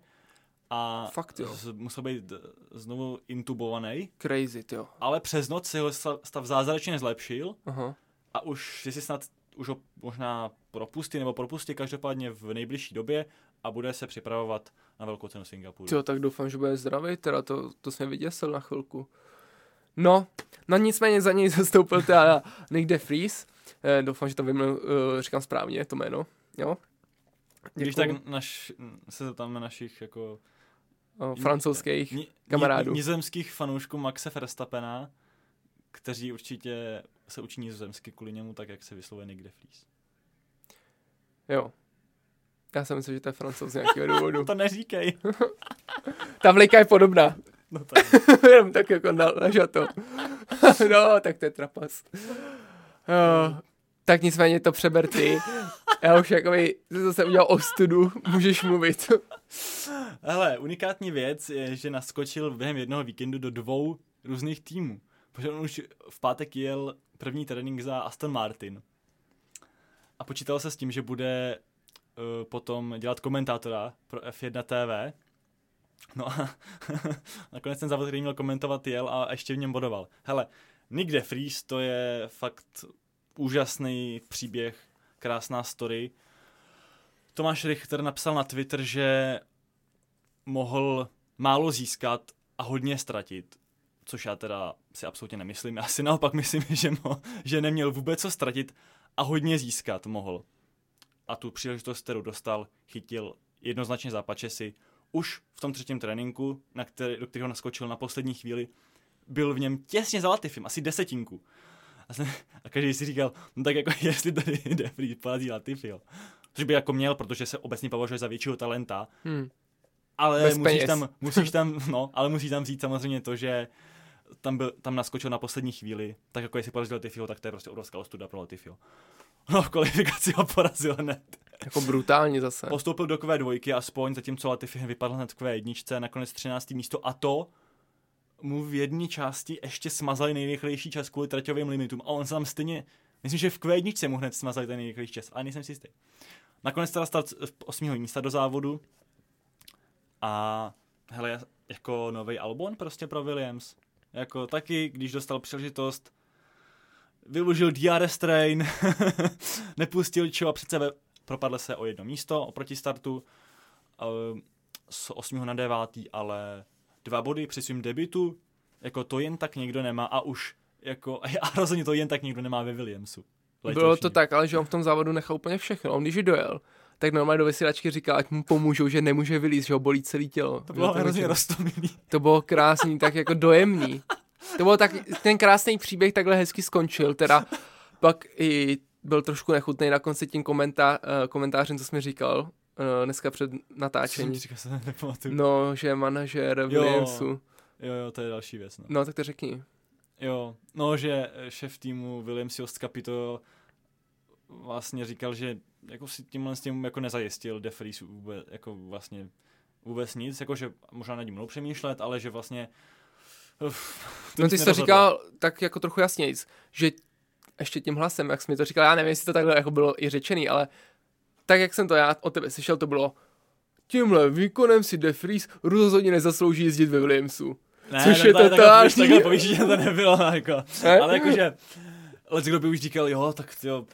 a fakt, z, musel být znovu intubovaný. Crazy, jo. Ale přes noc se jeho stav zázračně zlepšil uh-huh. a už si snad už ho možná propustí nebo propustí každopádně v nejbližší době a bude se připravovat na velkou cenu Singapuru. Jo, tak doufám, že bude zdravý, teda to, to jsem vyděsil na chvilku. No, no nicméně za něj zastoupil teda Nyck de Vries. E, doufám, že to vymluv, e, říkám správně, to jméno, jo? Děkuju. Když tak naš, se zeptáme našich jako... O, francouzských ni, kamarádů. Ni, nizozemských fanoušků Maxe Verstappena, kteří určitě se učí nizozemsky kvůli němu tak, jak se vyslovuje Nyck de Vries. Jo. Já si myslím, že to je Francouz z nějakého důvodu. To neříkej. Ta vlejka je podobná. No tak. Jenom tak jako na, na žato. No, tak to je trapas. Oh, tak nicméně to přeber ty. Já už jakoby zase udělal ostudu, můžeš mluvit. Hele, unikátní věc je, že naskočil během jednoho víkendu do dvou různých týmů. Protože on už v pátek jel první trénink za Aston Martin. A počítal se s tím, že bude uh, potom dělat komentátora pro F jedna T V. No a nakonec ten závod, který měl komentovat, jel a ještě v něm bodoval. Hele, Nyck de Vries, to je fakt úžasný příběh, krásná story. Tomáš Richter napsal na Twitter, že mohl málo získat a hodně ztratit, což já teda si absolutně nemyslím. Já si naopak myslím, že, mo- že neměl vůbec co ztratit a hodně získat mohl. A tu příležitost, kterou dostal, chytil jednoznačně za pačesy. Už v tom třetím tréninku, na který, do kterého naskočil na poslední chvíli, byl v něm těsně za Latifim, asi desetinku. A, jsem, a každý si říkal, no tak jako jestli tady jde porazí Latifi, jo. Což by jako měl, protože se obecně považuje za většího talenta. Hmm. Ale musíš tam, musíš tam, no, ale musíš tam vzít samozřejmě to, že tam, byl, tam naskočil na poslední chvíli, tak jako jestli porazil Latifiho, tak to je prostě obrovská ostuda pro Latifiho. No, v kvalifikaci ho porazil hned. Jako brutálně zase. Postoupil do kvé dva aspoň, zatímco Latifi vypadl hned v kvé jedna, nakonec třinácté místo, a to mu v jedné části ještě smazali nejrychlejší čas kvůli traťovým limitům a on se tam stejně, myslím, že v kvé jedna mu hned smazali ten nejrychlejší čas, ale nejsem si jistý. Nakonec teda start z osmého místa do závodu a hele, jako nový Albon prostě pro Williams. Jako taky, když dostal příležitost, využil D R S train, nepustil čo a před sebe propadl se o jedno místo oproti startu z osmého na deváté, ale dva body při svým debutu, jako to jen tak někdo nemá a už jako, a rozhodně to jen tak někdo nemá ve Williamsu. Letošní. Bylo to tak, ale že on v tom závodu nechal úplně všechno. On když dojel, tak normálně do vysílačky říkal, ať mu pomůžou, že nemůže vylízt, že ho bolí celé tělo. To bylo hrozně roztomilý. To bylo krásný, tak jako dojemný. To bylo tak, ten krásný příběh takhle hezky skončil, teda pak i byl trošku nechutný na konci tím komentá, komentářem, co jsi mi říkal dneska před natáčením. Říkal, se no, že manažer Williamsu. Jo, jo, to je další věc. No, no tak to řekni. Jo, no, že šéf týmu Williams Jost Capito vlastně říkal, že jako si tímhle s tím jako nezajistil de Vries vůbec, jako vlastně vůbec nic, jako že možná nad tím mnou přemýšlet, ale že vlastně uf, no ty jsi to říkal tak jako trochu jasnějc, že ještě tím hlasem, jak jsi mi to říkal, já nevím, jestli to takhle jako bylo i řečený, ale tak, jak jsem to já od tebe slyšel, to bylo tímhle výkonem si de Vries rozhodně nezaslouží jezdit ve Williamsu. Ne, což je to tak, takhle povíště to nebylo, jako. Ale jakože, ale kdo by už říkal, jo, tak jo,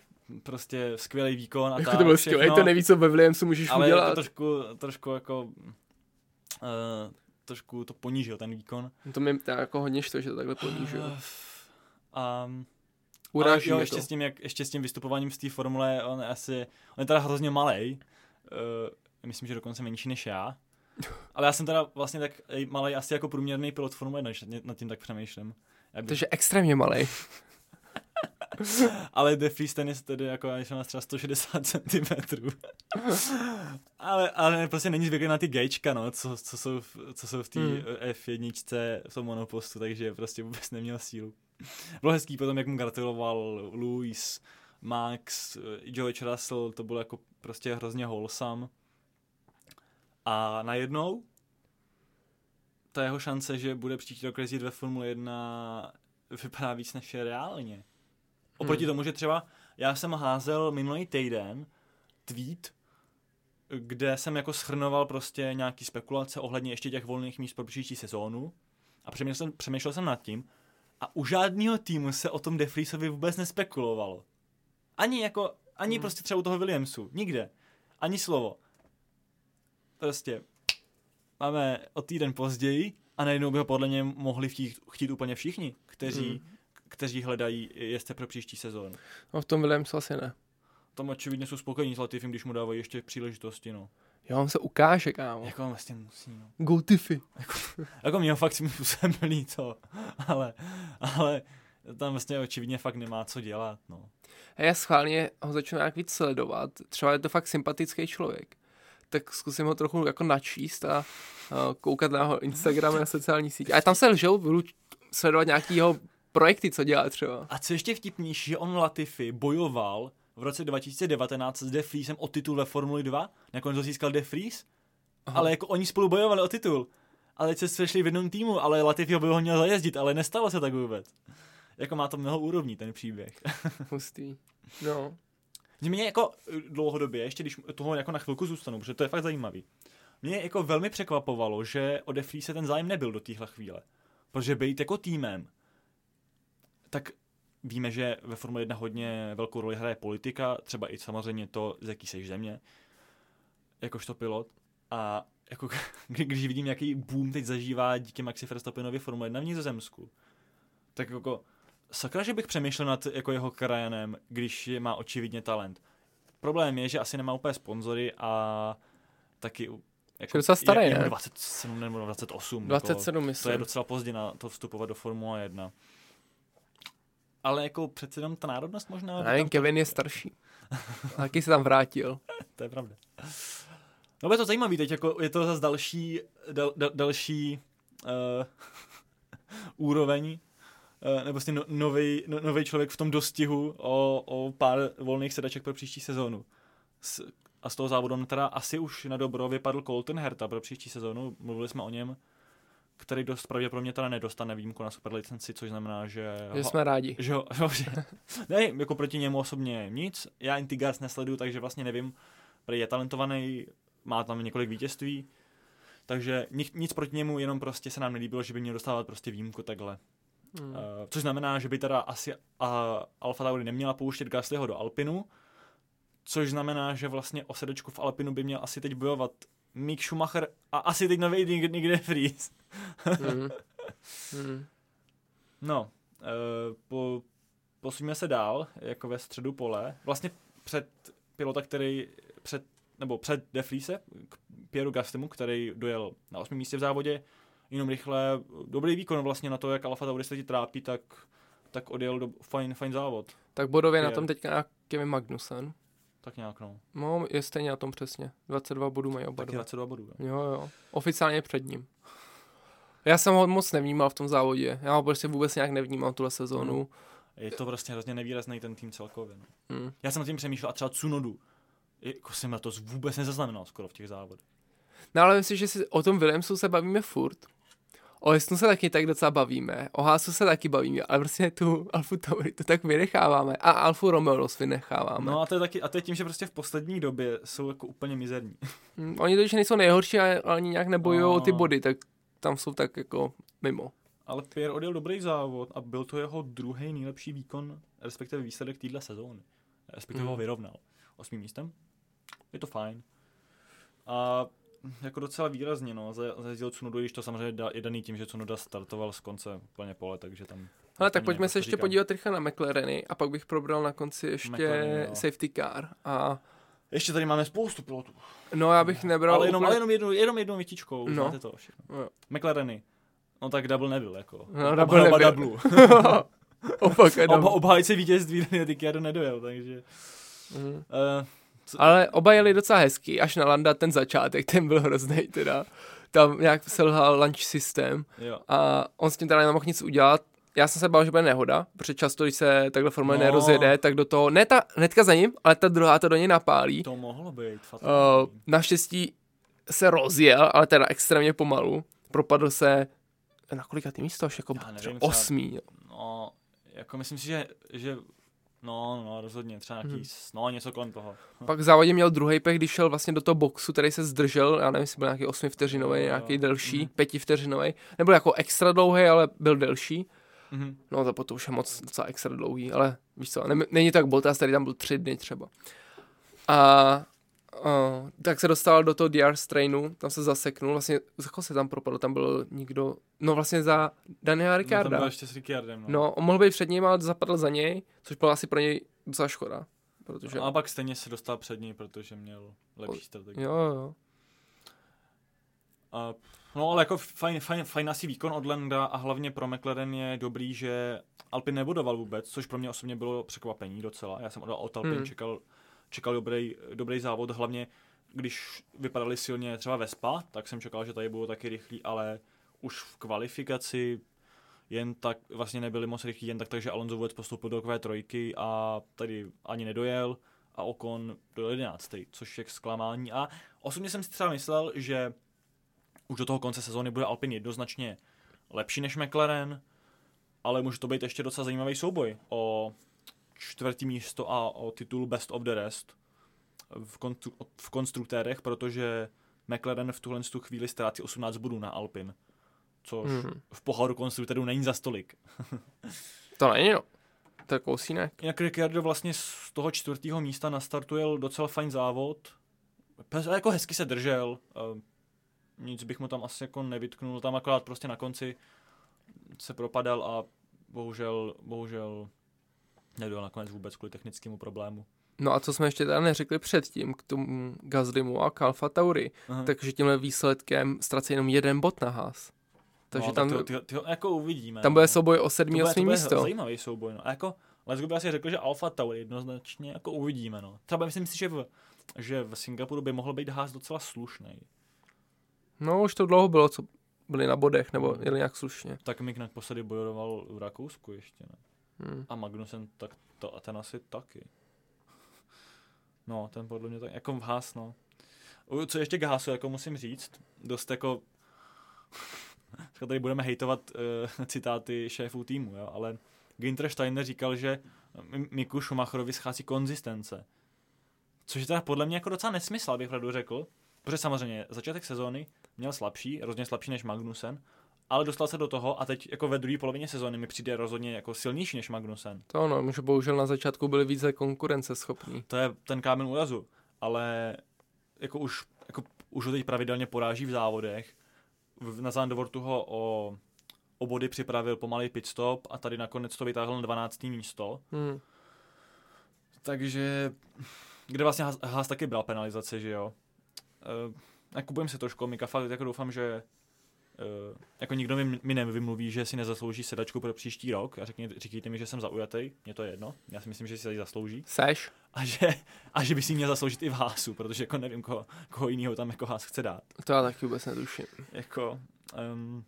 prostě skvělý výkon a tak. Jako to bylo skvělý, to neví, co ve Williamsu můžeš ale udělat. Ale jako trošku, trošku jako, uh, trošku to ponížil ten výkon. To mi jako hodně štve, že to takhle ponížil. Uh, um, Uráží jo, ještě s, tím, jak, ještě s tím vystupováním z té formule, on je asi, on je teda hrozně malej, uh, myslím, že dokonce menší než já. Ale já jsem teda vlastně tak malej, asi jako průměrný pilot Formule jedna, když nad tím tak přemýšlím. By... Takže extrémně malej. Ale de Vries ten je tedy jako, já jsem třeba sto šedesát centimetrů. ale, ale prostě není zvyklý na ty gejčka, no, co, co jsou, co jsou v té hmm. F jedna, v tom monopostu, takže prostě vůbec neměl sílu. Bylo hezký potom, jak mu gratuloval Lewis, Max, George Russell, to bylo jako prostě hrozně wholesome. A najednou ta jeho šance, že bude příští rok jezdit ve Formule jedna, vypadá víc než je reálně. Oproti hmm. tomu, že třeba já jsem házel minulý týden tweet, kde jsem jako shrnoval prostě nějaký spekulace ohledně ještě těch volných míst pro příští sezónu a přemýšlel, přemýšlel jsem nad tím a u žádného týmu se o tom de Vriesovi vůbec nespekulovalo. Ani jako, ani hmm. prostě třeba u toho Williamsu, nikde. Ani slovo. Prostě máme o týden později a najednou by ho podle mě mohli chtít, chtít úplně všichni, kteří, mm. kteří hledají jezdce pro příští sezónu. No v tom Williamsu asi ne. Tam očividně jsou spokojení s Latifim, když mu dávají ještě příležitosti, no. Jo, on se ukáže, kámo. Jako on vlastně musí, no. Go Tiffy. Jako, jako mě ho fakt si jsem líto, ale, ale tam vlastně očividně fakt nemá co dělat, no. Já schválně ho začnu nějak víc sledovat, třeba je to fakt sympatický člověk. Tak zkusím ho trochu jako načíst a uh, koukat na jeho Instagram a na sociální sítě. A tam se lžel vluč, sledovat nějaký jeho projekty, co dělá třeba. A co ještě vtipnější, že on Latifi bojoval v roce dva tisíce devatenáct s de Vriesem o titul ve Formuli dva, nakonec ho získal de Vries, ale jako oni spolu bojovali o titul. Ale teď se sešli v jednom týmu, ale Latifi ho by ho měl zajezdit, ale nestalo se tak vůbec. Jako má to mnoho úrovní ten příběh. Hustý, no. Mě jako dlouhodobě, ještě když toho jako na chvilku zůstanu, protože to je fakt zajímavý. Mě jako velmi překvapovalo, že o de Vriese ten zájem nebyl do téhle chvíle. Protože být jako týmem, tak víme, že ve Formule jedna hodně velkou roli hraje politika, třeba i samozřejmě to, z jaký seš země, jakožto pilot. A jako, když vidím, jaký boom teď zažívá díky Maxi Verstappenovi Formule jedna v Nizozemsku, tak jako... Sakra, že bych přemýšlel nad jako jeho krajanem, když je, má očividně talent. Problém je, že asi nemá úplně sponzory a taky jako, je, starý, je, je dvacet sedm nebo dvacet osm. dvacet sedm jako, myslím. To je docela pozdě na to vstupovat do Formule jedna. Ale jako přece jenom ta národnost možná... Já nevím, Kevin je starší. Taky se tam vrátil. To je pravda. No bude to zajímavý teď, jako je to zase další... Dal, dal, další... Uh, úroveň, nebo vlastně no, nový, no, nový člověk v tom dostihu o, o pár volných sedaček pro příští sezónu. S, a z toho závodu on teda asi už na dobro vypadl Colton Herta pro příští sezónu, mluvili jsme o něm, který dost pravděpodobně teda nedostane výjimku na superlicenci, což znamená, že... Že ho, jsme rádi. Že, ho, že ne, jako proti němu osobně nic, já Intigas nesleduju, takže vlastně nevím, protože je talentovaný, má tam několik vítězství, takže nic, nic proti němu, jenom prostě se nám nelíbilo, že by měl dostávat prostě výjimku takhle. Hmm. Uh, což znamená, že by teda asi uh, Alfa Tauri neměla pouštět Gaslyho do Alpinu, což znamená, že vlastně o sedečku v Alpinu by měl asi teď bojovat Mick Schumacher a asi teď nový Nyck de Vries. hmm. Hmm. No, uh, po, posuňme se dál, jako ve středu pole. Vlastně před pilota, který před, nebo před de Vriese, k Pieru Gaslymu, který dojel na osmém místě v závodě, jenom rychle, dobrý výkon vlastně na to, jak Alfa Tauri se ti trápí, tak, tak odjel do fajn, fajn závod. Tak bodově Pier. Na tom teďka Kevin Magnussen. Tak nějak, no. No, je stejně na tom přesně. dvacet dva bodů mají oba. dvacet dva bodů, jo. Jo, jo. Oficiálně před ním. Já jsem ho moc nevnímal v tom závodě. Já ho prostě vůbec nějak nevnímal tuhle sezónu. Hmm. Je to prostě hrozně nevýrazný ten tým celkově. No. Hmm. Já jsem nad tím přemýšlel a třeba Tsunodu. Jako jsem na to vůbec nezaznamenal skoro v těch závodech. No ale myslím, že si o tom Williamsu se bavíme furt. O Hastonu se taky tak docela bavíme, o Haasu se taky bavíme, ale prostě tu Alfu Tauri to tak vynecháváme a Alfu Romeo vynecháváme. No a to je taky, a to je tím, že prostě v poslední době jsou jako úplně mizerní. Mm, oni to, že nejsou nejhorší, ale oni nějak nebojují o ty body, tak tam jsou tak jako mimo. Ale Pierre odjel dobrý závod a byl to jeho druhý nejlepší výkon, respektive výsledek téhle sezóny. Respektive mm. ho vyrovnal osmým místem. Je to fajn. A jako docela výrazně, no, zajezdil Tsunodu, když to samozřejmě je daný tím, že Tsunoda startoval z konce plně pole, takže tam... Hele, tak pojďme se ještě říkám. podívat rychle na McLareny a pak bych probral na konci ještě McLaren, safety car a... Ještě tady máme spoustu pilotů. No, já bych nebral... Ale jenom, úplně... ale jenom, jednou, jenom jednou větičkou, no. Znáte to všechno. No. McLareny, no tak double nebyl, jako. No, double oba, nebyl. Oba double. Obhájce vítězství Ricciardo nedojel, takže... Mm. Uh, Co? Ale oba jeli docela hezky, až na Landa ten začátek, ten byl hroznej teda. Tam nějak selhal launch systém jo. A on s tím teda nemohl nic udělat. Já jsem se bál, že bude nehoda, protože často, když se takhle Formule no. nerozjede, tak do toho, ne ta hnedka za ním, ale ta druhá to do něj napálí. To mohlo být fatální. Uh, naštěstí se rozjel, ale teda extrémně pomalu. Propadl se na kolikátý místo, až jako nevím, osmý. Třeba, no, jako myslím si, že... že... No, no, rozhodně, třeba nějaký, hmm. no, něco kolem toho. Pak v závodě měl druhý pech, když šel vlastně do toho boxu, který se zdržel, já nevím, jestli byl nějaký osmivteřinový, nějaký delší, hmm. pětivteřinový, nebyl jako extra dlouhý, ale byl delší. Hmm. No, to potom už je moc docela extra dlouhý, ale víš co, ne, není tak Bottas, tady tam byl tři dny třeba. A o, tak se dostal do toho D R S trainu, tam se zaseknul, vlastně, za koho se tam propadl, tam byl nikdo, no vlastně za Daniela Ricciarda. No, tam byl ještě s Ricciardem, no. No, on mohl být před ním, ale zapadl za něj, což byla asi pro něj docela škoda. Protože... No, a pak stejně se dostal před něj, protože měl lepší strategii. Jo, jo. A, no, ale jako fajn, fajn, fajn asi výkon od Landa a hlavně pro McLaren je dobrý, že Alpine nebodoval vůbec, což pro mě osobně bylo překvapení docela. Já jsem od Alpine hmm. čekal Čekal dobrý, dobrý závod, hlavně když vypadali silně třeba Vespa, tak jsem čekal, že tady budou taky rychlí, ale už v kvalifikaci jen tak, vlastně nebyli moc rychlí, jen tak, takže Alonso vůbec postoupil do takové trojky a tady ani nedojel a Ocon do jedenáctý, což je zklamání. A osobně jsem si třeba myslel, že už do toho konce sezóny bude Alpine jednoznačně lepší než McLaren, ale může to být ještě docela zajímavý souboj o... čtvrtý místo a o titul Best of the Rest v, kontru, v konstruktérech, protože McLaren v tuhle chvíli ztrácí osmnáct bodů na Alpine, což mm. v poháru konstruktérů není za stolik. To není, no. To je kousínek. Jak Ricciardo vlastně z toho čtvrtého místa nastartujel docela fajn závod. Jako hezky se držel. Nic bych mu tam asi jako nevytknul. Tam akorát prostě na konci se propadal a bohužel, bohužel nedojel nakonec vůbec kvůli technickému problému. No a co jsme ještě teda neřekli předtím k tomu Gaslymu a k Alfa Tauri, aha. takže tímhle výsledkem ztrací jenom jeden bod na Haas. Takže no, tam tak to, to, to jako uvidíme. Tam bude no. souboj o sedmý, osmý místo. To bude zajímavý souboj, no. A jako Lesgo by asi řekl, že Alfa Tauri jednoznačně jako uvidíme, no. Třeba myslím si, že v, že v Singapuru by mohl být Haas docela slušnej. No už to dlouho bylo, co byli na bodech nebo jeli nějak slušně. Tak Mick naposledy bojoval v Rakousku ještě, ne? Hmm. A Magnussen tak to, a ten asi taky. No, ten podle mě tak, jako v Haas, no. Co ještě k Haasu, jako musím říct, dost jako, tady budeme hejtovat uh, citáty šéfů týmu, jo, ale Günther Steiner říkal, že Micku Schumacherovi schází konzistence. Což je teda podle mě jako docela nesmysl, abych pravdu řekl, protože samozřejmě začátek sezóny měl slabší, rozhodně slabší než Magnussen, ale dostal se do toho a teď jako ve druhé polovině sezóny mi přijde rozhodně jako silnější než Magnussen. To ono, už bohužel na začátku byli více konkurenceschopní. To je ten kámen úrazu, ale jako už, jako už ho teď pravidelně poráží v závodech. Na Zandvoortu ho o, o body připravil pomalý pitstop a tady nakonec to vytáhl na dvanácté místo. Hmm. Takže, kde vlastně Haas taky bral penalizaci, že jo. E, kupujeme se trošku Mika, fakt jako doufám, že Uh, jako nikdo mi, mi nevymluví, že si nezaslouží sedačku pro příští rok a řekně, říkejte mi, že jsem zaujatý, mně to je jedno, já si myslím, že si tady zaslouží. Seš. A že, a že by si měl zasloužit i v Haasu, protože jako nevím, koho, koho jinýho tam jako Haas chce dát. To já taky vůbec netuším. Jako, um,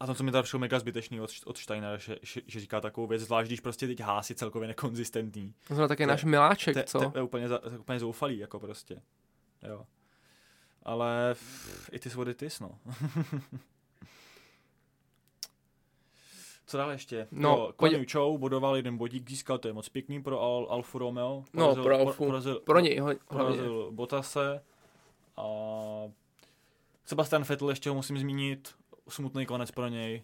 a to, co mi tady všel mega zbytečný od, od Steinera, že, že, že říká takovou věc, zvlášť když prostě teď Haas je celkově nekonzistentní. To znamená také náš miláček, te, co? To je úplně, úplně zoufalý, jako prostě, jo. Ale it is what it is, no. Co dál ještě? No, Guan Yu Zhou bodoval jeden bodík, získal, to je moc pěkný pro Al- Alfa Romeo. Porazil, no, pro Alfu, porazil, pro něj. Ho, porazil Bottase a Sebastian Vettel, ještě ho musím zmínit, smutný konec pro něj.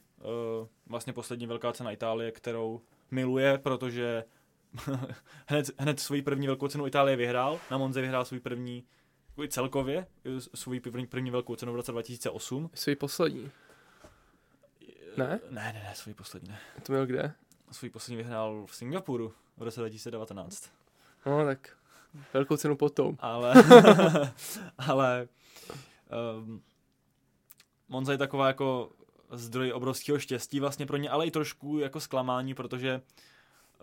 Vlastně poslední velká cena Itálie, kterou miluje, protože hned, hned svou první velkou cenu Itálie vyhrál, na Monze vyhrál svůj první celkově svůj první velkou cenu v roce dva tisíce osm. Svůj poslední? Ne? Ne, ne, ne, svůj poslední ne. To měl kde? Svůj poslední vyhrál v Singapuru v roce dva tisíce devatenáct. No tak, velkou cenu potom. Ale, ale um, Monza je taková jako zdroj obrovského štěstí vlastně pro ně, ale i trošku jako zklamání, protože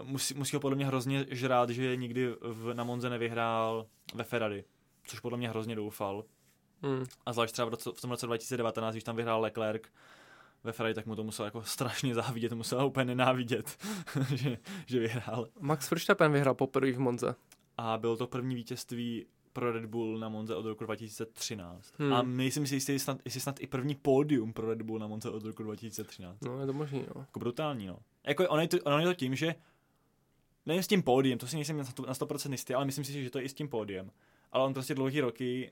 musí, musí ho podle mě hrozně žrát, že nikdy v, na Monze nevyhrál ve Ferrari. Což podle mě hrozně doufal. Hmm. A zvlášť třeba v, roce, v tom roce dva tisíce devatenáct, když tam vyhrál Leclerc ve Ferrari, tak mu to musel jako strašně závidět, musel úplně nenávidět, že, že vyhrál. Max Verstappen vyhrál poprvé v Monze. A bylo to první vítězství pro Red Bull na Monze od roku dva tisíce třináct. Hmm. A nejsem si jistý, jestli snad i první pódium pro Red Bull na Monze od roku dva tisíce třináct. No, je to možný, jo. Jako brutální, no. Jako on je to, on je to tím, že nevím s tím pódiem, to si nejsem na sto procent jistý, ale myslím si, že to je i s tím pódiem. Ale on prostě dlouhý roky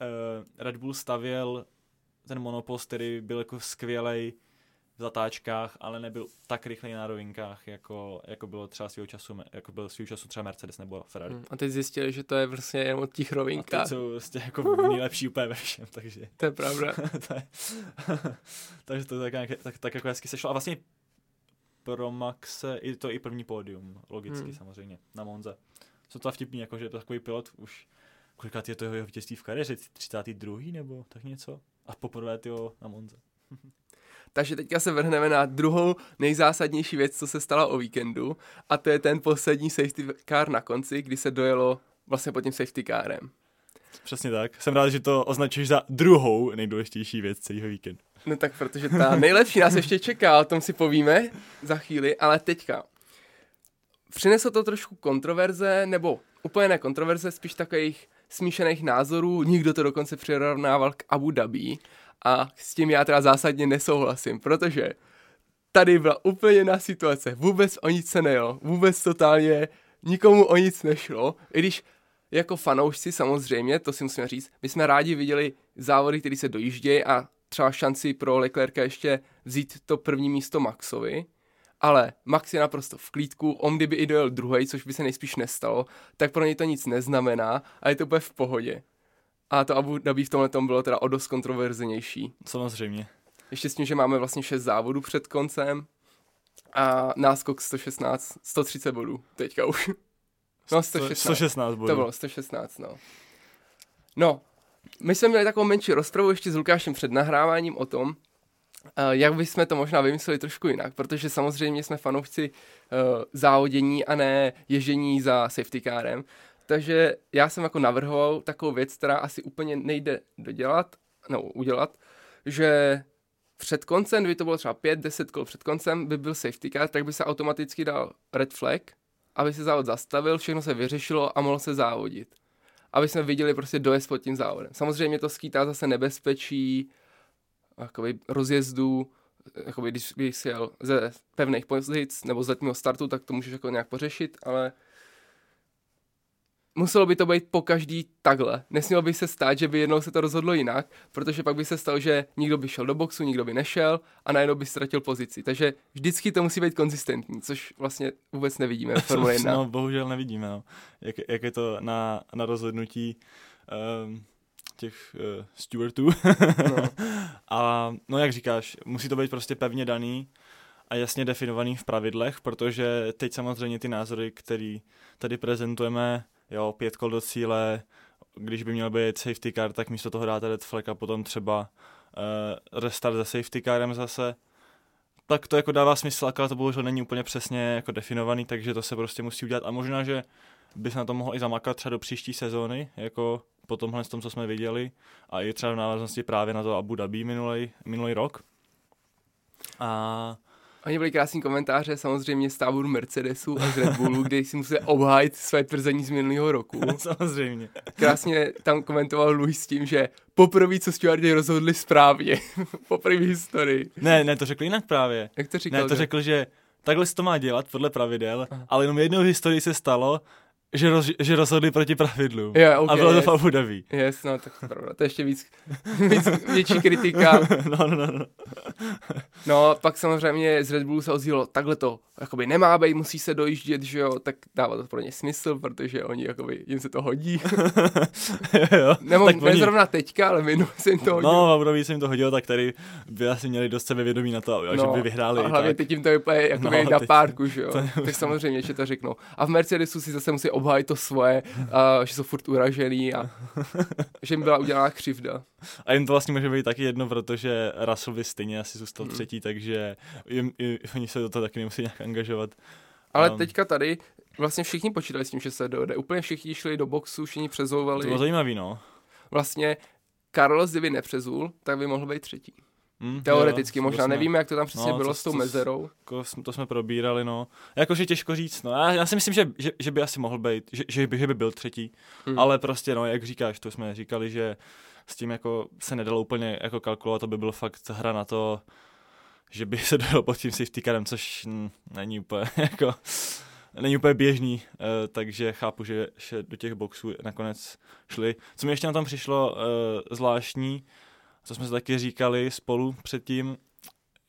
uh, Red Bull stavěl ten monopost, který byl jako skvělej v zatáčkách, ale nebyl tak rychlej na rovinkách, jako, jako bylo třeba svýho času, jako byl svýho času třeba Mercedes nebo Ferrari. Hmm, a teď zjistili, že to je vlastně jen od těch rovinkách. A teď jsou prostě jako nejlepší úplně ve všem, takže. To je pravda. to je, takže to tak, nějak, tak, tak jako hezky sešlo. A vlastně pro Maxe je to i první pódium, logicky hmm. samozřejmě, na Monze. Co to vtipný, jako že takový pilot už, kolikrát je to jeho vítězství v kariéře, třicátý druhý nebo tak něco, a poprvé tyho na Monze. Takže teďka se vrhneme na druhou nejzásadnější věc, co se stala o víkendu, a to je ten poslední safety car na konci, kdy se dojelo vlastně pod tím safety carem. Přesně tak. Jsem rád, že to označuješ za druhou nejdůležitější věc celého víkendu. No tak, protože ta nejlepší nás ještě čeká, o tom si povíme za chvíli, ale teďka. Přineslo to trošku kontroverze, nebo úplně ne kontroverze, spíš takových smíšených názorů. Nikdo to dokonce přirovnával k Abu Dhabi a s tím já teda zásadně nesouhlasím, protože tady byla úplně jiná situace. Vůbec o nic se nejelo, vůbec totálně nikomu o nic nešlo, i když jako fanoušci samozřejmě, to si musíme říct, my jsme rádi viděli závody, které se dojíždějí a třeba šanci pro Leclerca ještě vzít to první místo Maxovi. Ale Max je naprosto v klídku, on kdyby i dojel druhej, což by se nejspíš nestalo, tak pro něj to nic neznamená a je to úplně v pohodě. A to Abu Dhabi v tomhletom bylo teda o dost kontroverznější. Samozřejmě. Ještě s tím, že máme vlastně šest závodů před koncem a náskok sto šestnáct, sto třicet bodů teďka už. No sto šestnáct. sto šestnáct bodů. To bylo sto šestnáct, no. No, my jsme měli takovou menší rozpravu ještě s Lukášem před nahráváním o tom, Uh, jak bychom to možná vymysleli trošku jinak, protože samozřejmě jsme fanoušci uh, závodění a ne ježdění za safety carem, takže já jsem jako navrhoval takovou věc, která asi úplně nejde dodělat, no udělat, že před koncem, kdyby to bylo třeba pět deset kol před koncem, by byl safety car, tak by se automaticky dal red flag, aby se závod zastavil, všechno se vyřešilo a mohlo se závodit. Aby jsme viděli prostě dojezd pod tím závodem. Samozřejmě to skýtá zase nebezpečí jakoby rozjezdů, jakoby když jsi jel ze pevných pozic nebo z letního startu, tak to můžeš jako nějak pořešit, ale muselo by to být po každý takhle. Nesmělo by se stát, že by jednou se to rozhodlo jinak, protože pak by se stalo, že nikdo by šel do boxu, nikdo by nešel a najednou by ztratil pozici. Takže vždycky to musí být konzistentní, což vlastně vůbec nevidíme ve Formule jedna. No, bohužel nevidíme. No. Jak, jak je to na, na rozhodnutí um, těch uh, stewardů. No. A no jak říkáš, musí to být prostě pevně daný a jasně definovaný v pravidlech, protože teď samozřejmě ty názory, které tady prezentujeme, jo, pět kol do cíle, když by měl být safety car, tak místo toho dáte red flag a potom třeba uh, restart za safety carem zase. Tak to jako dává smysl, ale to bohužel není úplně přesně jako definovaný, takže to se prostě musí udělat. A možná, že bys na to mohl i zamakat třeba do příští sezóny, jako po tomhle s tom, co jsme viděli, a i třeba v návaznosti právě na to Abu Dhabi minulý, minulý rok. A... Oni byli krásný komentáře samozřejmě z táboru Mercedesu a z Red Bullu, kde si museli obhájit své tvrzení z minulého roku. Samozřejmě. Krásně tam komentoval Louis s tím, že poprvé, co stewardi rozhodli správně. Poprvé v historii. Ne, ne, to řekl jinak právě. Jak to říkal? Ne, to řekl, že takhle se to má dělat podle pravidel, aha, ale jenom jednou v historii se stalo, že, roz, že rozhodli proti pravidlu. Yeah, okay, a bylo yes. To v Abu Dhabi. Yes, no, tak to pravda. To je ještě víc, víc větší kritika. No, no, no. No, pak samozřejmě z Red Bullu se ozýlo, takhle to jakoby nemá být, musí se dojíždět, že jo, tak dává to pro ně smysl, protože oni jakoby, jim se to hodí. Jo, Nemo, tak ne oni... zrovna teďka, ale minule se jim to hodilo. No, v Abu Dhabi se jim to hodilo, tak tady by asi měli dost sebevědomí na to, jo, no, že by vyhráli. A hlavně teď jim to vypadá jakoby no, na teď... párku, že jo. To... Tak samozřejmě, že to řeknou. A v Mercedesu si zase musí obhájit to svoje, a, že jsou furt uražený a že jim byla udělána křivda. A jim to vlastně může být taky jedno, protože Russell by stejně asi zůstal hmm. třetí, takže jim, jim, oni se do toho taky nemusí nějak angažovat. Ale um, teďka tady vlastně všichni počítali s tím, že se dojde. Úplně všichni šli do boxu, všichni přezouvali. To bylo zajímavý, no. Vlastně Carlos, kdyby nepřezul, tak by mohl být třetí. Hmm, Teoreticky, jo, možná jsme, nevíme, jak to tam přesně no, bylo to, s tou to, mezerou. Jako, to jsme probírali, no. Jakože těžko říct, no. Já, já si myslím, že, že, že by asi mohl být, že, že, by, že by byl třetí, hmm. ale prostě, no, jak říkáš, to jsme říkali, že s tím jako se nedalo úplně jako kalkulovat, to by bylo fakt hra na to, že by se dojelo pod tím safety carem, což hm, není úplně jako, není úplně běžný, e, takže chápu, že, že do těch boxů nakonec šli. Co mi ještě na tom přišlo e, zvláštní, co jsme se taky říkali spolu předtím,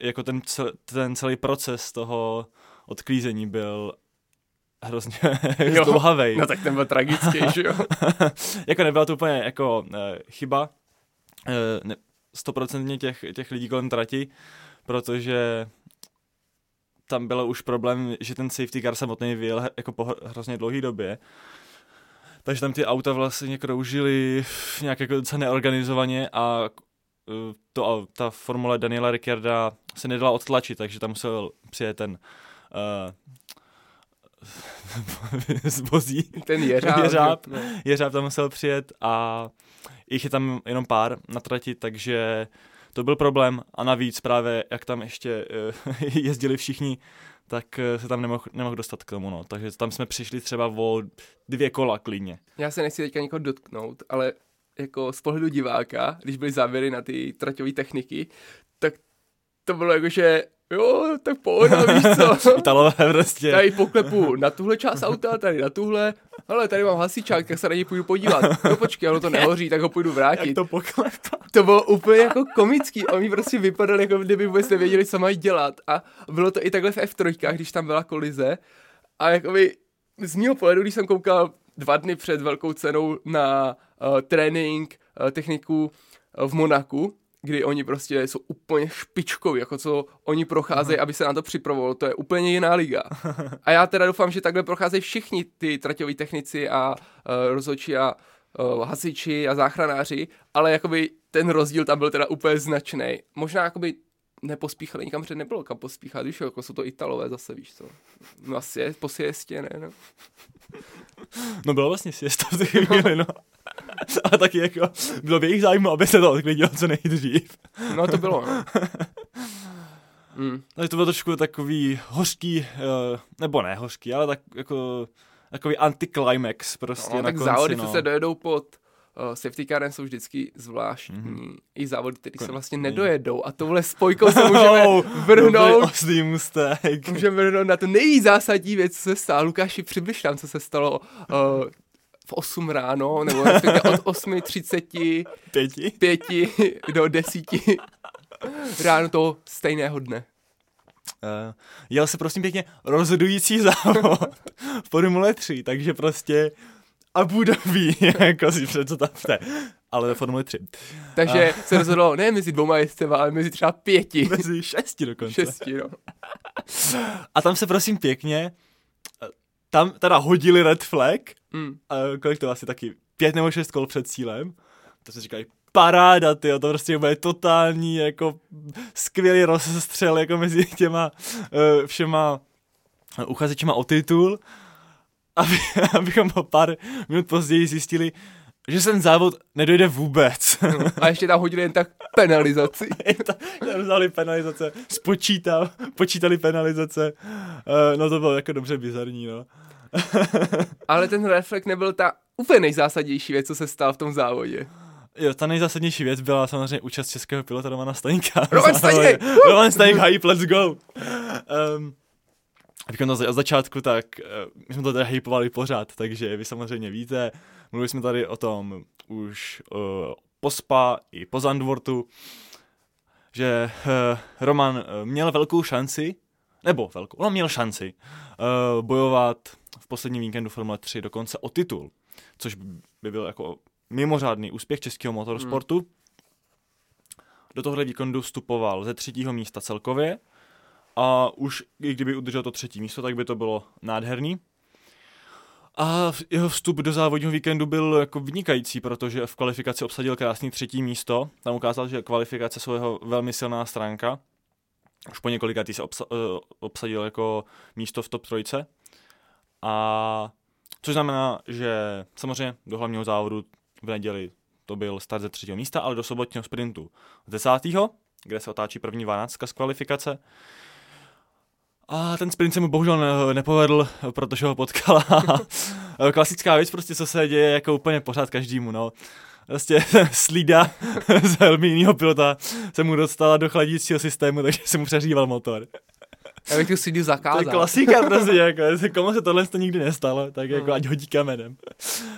jako ten, cel, ten celý proces toho odklízení byl hrozně zdlouhavej. No tak ten byl tragický, že jo? Jako nebyla to úplně jako e, chyba e, ne, sto procent těch, těch lidí kolem trati, protože tam byl už problém, že ten safety car samotný vyjel jako po hrozně dlouhé době. Takže tam ty auta vlastně kroužily nějak jako docela neorganizovaně a to, a ta formule Daniela Ricciarda se nedala odtlačit, takže tam musel přijet ten uh, zbozí. Ten jeřáb. Jeřáb, ne? Jeřáb tam musel přijet a jich je tam jenom pár na trati, takže to byl problém a navíc právě, jak tam ještě uh, jezdili všichni, tak uh, se tam nemohl, nemohl dostat k tomu, no. Takže tam jsme přišli třeba o dvě kola klidně. Já se nechci teďka někoho dotknout, ale jako z pohledu diváka, když byly závěry na ty traťové techniky, tak to bylo jako, že jo, tak pohoda, víš co? Italové prostě. Tady poklepu na tuhle část auta, tady na tuhle. Ale tady mám hasičák, tak se raději půjdu podívat. No počkej, ono to nehoří, tak ho půjdu vrátit. Jak to poklepá? To bylo úplně jako komický. Oni prostě vypadali, jako kdyby vůbec nevěděli, co mají dělat. A bylo to i takhle v F tři, když tam byla kolize. A jakoby z mýho pohledu, když jsem koukal dva dny před velkou cenou na uh, trénink uh, techniku uh, v Monaku, kdy oni prostě jsou úplně špičkoví, jako co oni procházejí, aby se na to připravovalo, to je úplně jiná liga. A já teda doufám, že takhle procházejí všichni ty traťoví technici a uh, rozhodčí a uh, hasiči a záchranáři, ale jakoby ten rozdíl tam byl teda úplně značný. Možná jakoby nepospíchali, nikam před nebylo kam pospíchat, víš, jako jsou to Italové zase, víš co. No asi je, po siestě, ne, no. No byla vlastně siesta v té chvíli, no. A taky jako, bylo by jich zájmu, aby se to odklidilo co nejdřív. No to bylo, no. Mm. Takže to bylo trošku takový hořký, nebo ne hořký, ale tak jako takový antiklimax prostě no, na tak konci. Tak závody, no. Co se dojedou pod uh, safety carem, jsou vždycky zvláštní. Mm-hmm. I závody, které se vlastně nedojedou a touhle spojkou se můžeme oh, vrhnout. Můžeme vrhnout na to nejzásadní věc, co se stalo. Lukáši, přibliž nám, co se stalo uh, v osm ráno, nebo od osm třicet pěti? pěti do deseti ráno toho stejného dne. Uh, jel se prosím pěkně rozhodující závod v Formule tři, takže prostě Abu Dhabi, jako si představte, ale ve Formule tři. Takže uh. se rozhodlo ne mezi dvouma jezdcema, ale mezi třeba pěti. Mezi šesti dokonce. Šesti, no. A tam se prosím pěkně, tam teda hodili red flag, mm. a kolik to asi taky, pět nebo šest kol před cílem, to se říkají paráda, tyjo, to prostě bude totální, jako skvělý rozstřel, jako mezi těma uh, všema uchazečima o titul, aby, abychom po pár minut později zjistili, že ten závod nedojde vůbec. No, a ještě tam hodili jen tak penalizaci. Tam vzali penalizace, spočítal, počítali penalizace, uh, no to bylo jako dobře bizarní, no. Ale ten reflekt nebyl ta úplně nejzásadnější věc, co se stalo v tom závodě. Jo, ta nejzásadnější věc byla samozřejmě účast českého pilota Romana Staňka. Roman Staněk! Roman Staněk, hype, let's go! Um, Abychom to od začátku, tak uh, my jsme to tady hypovali pořád, takže vy samozřejmě víte, mluvili jsme tady o tom už uh, po Spa i po Zandvoortu, že uh, Roman uh, měl velkou šanci, nebo velkou, no měl šanci uh, bojovat v posledním víkendu Formule tři dokonce o titul, což by byl jako mimořádný úspěch českého motorsportu. Hmm. Do tohohle výkonu vstupoval ze třetího místa celkově a už i kdyby udržel to třetí místo, tak by to bylo nádherný. A jeho vstup do závodního víkendu byl jako vynikající, protože v kvalifikaci obsadil krásný třetí místo. Tam ukázal, že kvalifikace jsou jeho velmi silná stránka. Už po několikátý se obsa- obsadil jako místo v top trojce. A což znamená, že samozřejmě do hlavního závodu v neděli to byl start ze třetího místa, ale do sobotního sprintu z desátého, kde se otáčí první dvanáctka z kvalifikace. A ten sprint se mu bohužel nepovedl, protože ho potkala klasická věc, prostě co se děje jako úplně pořád každému, no. Prostě slída z helmy jinýho pilota se mu dostala do chladícího systému, takže se mu přeříval motor. Já bych tu slídu zakázal. To je klasika prostě, jako, komu se tohle to nikdy nestalo, tak jako hmm. ať hodí kamenem.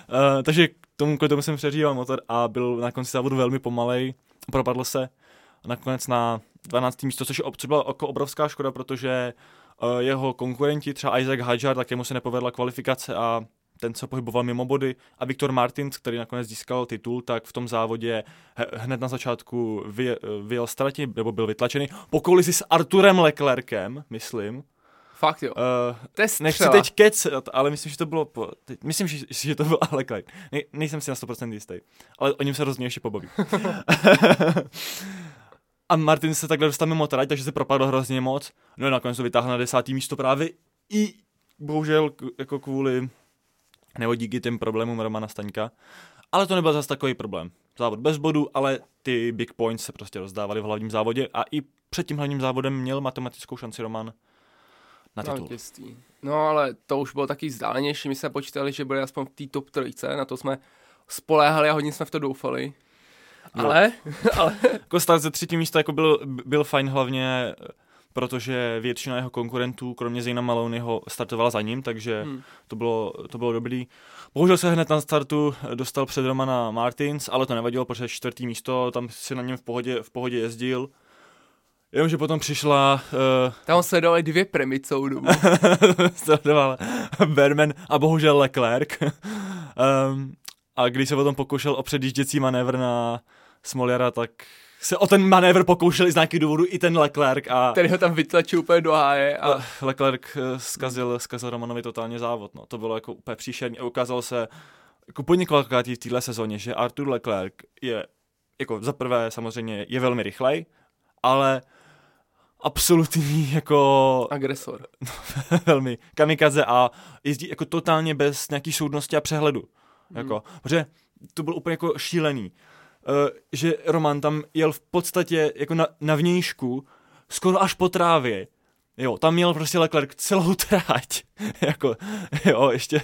Uh, takže tomu, k tomu jsem přeříval motor a byl na konci závodu velmi pomalej, propadl se nakonec na dvanácté místo, což byla jako obrovská škoda, protože uh, jeho konkurenti, třeba Isack Hadjar, tak jemu se nepovedla kvalifikace a ten se pohyboval mimo body a Victor Martins, který nakonec získal titul, tak v tom závodě hned na začátku vyjel, vyjel z trati, nebo byl vytlačený po kolizi s Arturem Leclerkem, myslím. Fakt jo. Uh, to je střela. Nechci teď kecat, ale myslím, že to bylo po, teď, myslím, že, že to byl Leclerc. Ne, nejsem si na sto procent jistý, ale o něm se rozhodně ještě pobaví. A Martins se takhle dostal mimo trať, takže se propadl hrozně moc. No a nakonec to vytáhl na desátý místo právě i bohužel jako kvůli nebo díky těm problémům Romana Staňka. Ale to nebyl zase takový problém. Závod bez bodu, ale ty big points se prostě rozdávaly v hlavním závodě a i před tím hlavním závodem měl matematickou šanci Roman na titul. No ale to už bylo taky vzdálenější. My jsme počítali, že byli aspoň v té top trojce, na to jsme spoléhali a hodně jsme v to doufali. No. Ale? ale... Jako start ze třetí místa jako byl, byl fajn hlavně, protože většina jeho konkurentů, kromě Zane Maloneyho, startovala za ním, takže hmm. to, bylo, to bylo dobrý. Bohužel se hned na startu dostal před Romana Martins, ale to nevadilo, protože čtvrtý místo, tam si na něm v pohodě, v pohodě jezdil. Jenomže potom přišla... Uh... Tam sledovali dvě premy celou dobu. Sledoval Bearman a bohužel Leclerc. um, a když se potom pokoušel o předjížděcí manévr na Smoljara, tak se o ten manévr pokoušel i z nějakých důvodů i ten Leclerc a... Který ho tam vytlačil úplně do háje a... Le- Leclerc zkazil, zkazil Romanovi totálně závod, no. To bylo jako úplně příšerně a ukázalo se jako po několikrát v téhle sezóně, že Arthur Leclerc je, jako za prvé samozřejmě je velmi rychlej, ale absolutní jako... Agresor. Velmi kamikaze a jezdí jako totálně bez nějaký soudnosti a přehledu. Hmm. Jako, protože to bylo úplně jako šílený, že Roman tam jel v podstatě jako na, na vnějšku, skoro až po trávě. Jo, tam měl prostě Leclerc celou trať, jako, jo, ještě,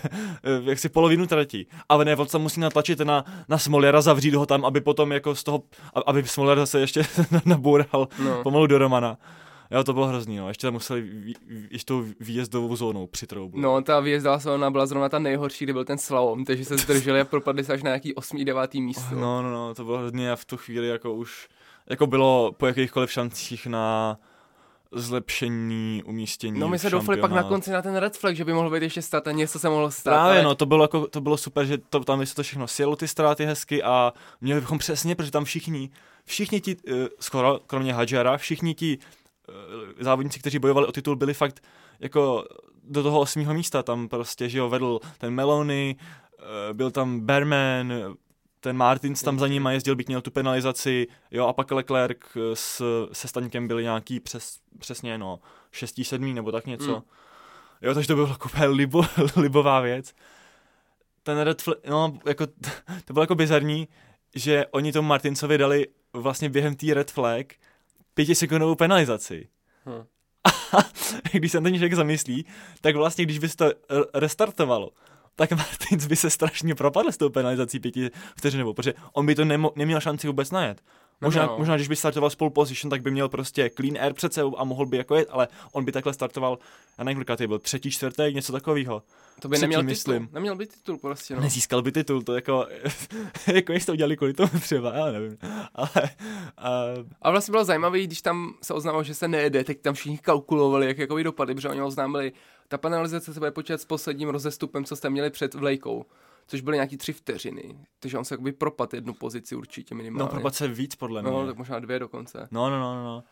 jaksi polovinu tratí. Ale ne, on se musí natlačit na, na Smoljara, zavřít ho tam, aby potom jako z toho, aby Smoljar se ještě naboural no. pomalu do Romana. Jo, to bylo hrozný, no, ještě tam museli ještě tou výjezdovou zónou přitroublit. No, ta výjezdová zóna byla zrovna ta nejhorší, kde byl ten slalom, takže se zdrželi a propadli se až na nějaký osmé deváté místo. No, no, no, to bylo hrozně a v tu chvíli jako už, jako bylo po jakýchkoliv šancích na... zlepšení, umístění. No my se doufali pak na konci na ten red flag, že by mohl být ještě stát a něco se mohlo stát. Právě ale... no, to bylo, jako, to bylo super, že to, tam se to všechno sjelo, ty ztráty hezky a měli bychom přesně, protože tam všichni, všichni ti, uh, skoro, kromě Hadjara, všichni ti uh, závodníci, kteří bojovali o titul, byli fakt jako do toho osmého místa, tam prostě, že jo, vedl ten Maloney, uh, byl tam Bearman, ten Martins tam za ním a jezdil, byť měl tu penalizaci, jo, a pak Leclerc s, se Staňkem byli nějaký přes, přesně, no, šestý, sedmý, nebo tak něco. Mm. Jo, takže to bylo kupé libo, libová věc. Ten red flag, no, jako, to bylo jako bizarní, že oni tomu Martinsovi dali vlastně během té red flag pětisekundovou penalizaci. Hm. A když se ten člověk zamyslí, tak vlastně, když by se to restartovalo, tak Martins by se strašně propadl s tou penalizací pěti vteřinovou, protože on by to nemo, neměl šanci vůbec najet. Možná, no. možná, když by startoval spolu position, tak by měl prostě clean air před sebou a mohl by jako jet, ale on by takhle startoval, já nevím, kolikátý byl třetí, čtvrtý, něco takového. To by neměl titul, neměl by titul prostě, no. Nezískal by titul, to jako, jako jestli to udělali kvůli tomu třeba, já nevím, ale... Uh... A vlastně bylo zajímavé, když tam se oznámilo, že se nejede, tak tam všichni kalkulovali, jak jakoby dopady, protože oni oznámili, ta penalizace se bude počítat s posledním rozestupem, co jste měli před vlajkou, což byly nějaký tři vteřiny, takže on se jakoby propad jednu pozici určitě minimálně. No propad se víc podle mě. No tak možná dvě dokonce. No, no, no, no.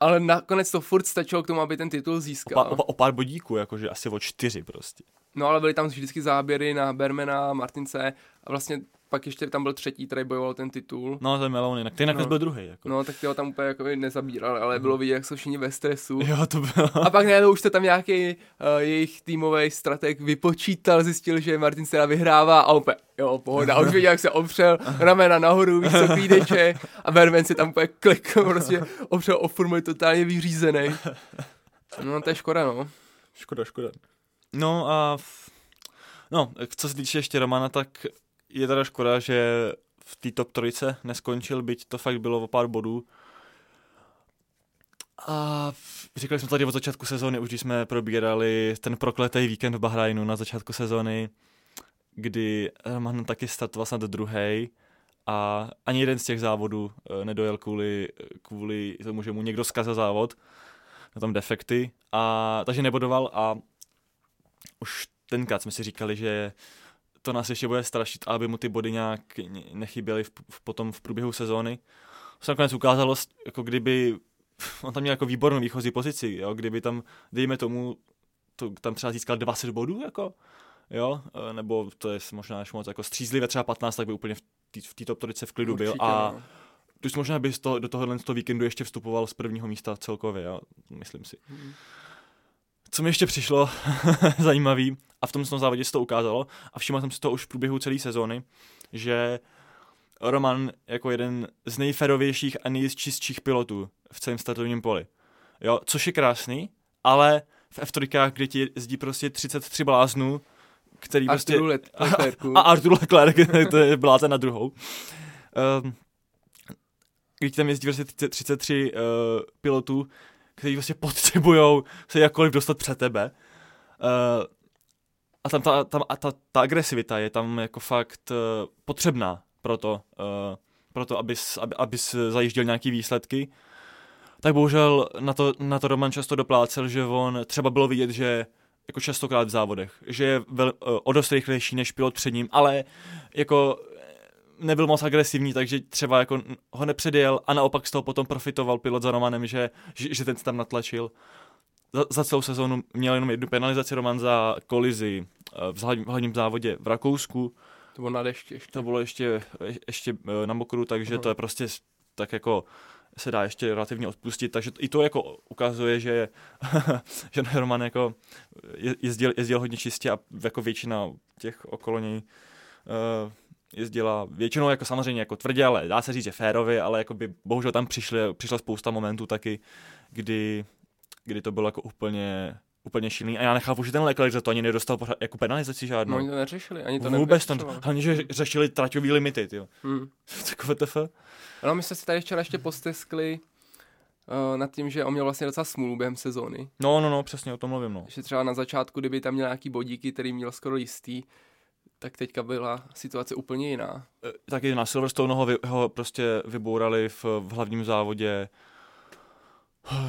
Ale nakonec to furt stačilo k tomu, aby ten titul získal. O, pa, o, o pár bodíků, jakože asi o čtyři prostě. No ale byly tam vždycky záběry na Bearmana, Martince a vlastně pak ještě tam byl třetí, který bojoval ten titul. No ten Maloney, který nakonec no. byl druhý. Jako. No tak ty ho tam úplně jako nezabíral, ale bylo vidět, jak jsou všichni ve stresu. Jo, to bylo. A pak najednou už to tam nějaký uh, jejich týmový strateg vypočítal, zjistil, že Martin se vyhrává a opět, jo, pohoda. Už viděl, jak se opřel, ramena nahoru, víc co klídeče a Bearman se tam úplně klikl, prostě opřel o formu, je totálně vyřízený. No to je škoda, no. Škoda, škoda. No a v... no, co se týče ještě Romana, tak je teda škoda, že v té top trojice neskončil, byť to fakt bylo o pár bodů. A říkali jsme tady od začátku sezóny, už když jsme probírali ten prokletý víkend v Bahrajnu na začátku sezóny, kdy Roman taky startoval snad druhej a ani jeden z těch závodů nedojel kvůli, kvůli tomu, že mu někdo zkazil závod, na tom defekty, a, takže nebodoval a už tenkrát jsme si říkali, že to nás ještě bude strašit, aby mu ty body nějak nechyběly v, v, potom v průběhu sezóny. To se nakonec ukázalo, jako kdyby on tam měl jako výbornou výchozí pozici, jo? Kdyby tam, dejme tomu, to, tam třeba získal dvacet bodů, jako, jo? Nebo to je možná až moc, jako střízlivě třeba patnáct, tak by úplně v té top trojice v klidu určitě, byl a no. Tuž možná by to, do tohohle toho víkendu ještě vstupoval z prvního místa celkově, jo? Myslím si. Hmm. Co mi ještě přišlo zajímavý, a v tom závodě se to ukázalo, a všiml jsem si to už v průběhu celé sezóny, že Roman jako jeden z nejferovějších a nejčistších pilotů v celém startovním poli. Jo, což je krásný, ale v ef tři, kde ti jezdí prostě třicet tři bláznů, který Arthur prostě... Leclercu. A, a Arthur Leclerc, to je blázen na druhou. Um, když tam jezdí prostě třicet tři uh, pilotů, kteří vlastně potřebujou se jakkoliv dostat před tebe. Uh, a tam, ta, tam a ta, ta agresivita je tam jako fakt uh, potřebná pro to, uh, pro to abys, aby, abys zajížděl nějaký výsledky. Tak bohužel na to, na to Roman často doplácel, že on třeba bylo vidět, že jako častokrát v závodech, že je vel, uh, o dost rychlejší než pilot před ním, ale jako nebyl moc agresivní, takže třeba jako ho nepředjel a naopak z toho potom profitoval pilot za Romanem, že, že, že ten se tam natlačil. Za, za celou sezónu měl jenom jednu penalizaci Roman za kolizi v hlavním závodě v Rakousku. To bylo na dešti ještě. To bylo ještě, ještě na mokru, takže uhum. To je prostě tak jako se dá ještě relativně odpustit, takže i to jako ukazuje, že, že Roman jako jezdil, jezdil hodně čistě a jako většina těch okolo něj uh, jezdila většinou jako samozřejmě jako tvrdě, ale dá se říct, že férově, ale jakoby bohužel tam přišly, přišla spousta momentů taky, kdy, kdy to bylo jako úplně... úplně šílený. A já nechápu, že ten Leclerc za to ani nedostal pořád, jako penalizaci žádnou. No, oni to neřešili, ani to vůbec tam, hlavně, že řešili traťový limity, tyjo. Hmm. Takové tefe. No, my jsme si tady včera ještě posteskli uh, nad tím, že on měl vlastně docela smůlu během sezóny. No, no, no, přesně, o tom mluvím, no. Že třeba na začátku, kdyby tam měl nějaký bodíky, který měl skoro jistý, tak teďka byla situace úplně jiná. E, taky na Silverstone ho, vy, ho prostě vybourali v, v hlavním závodě.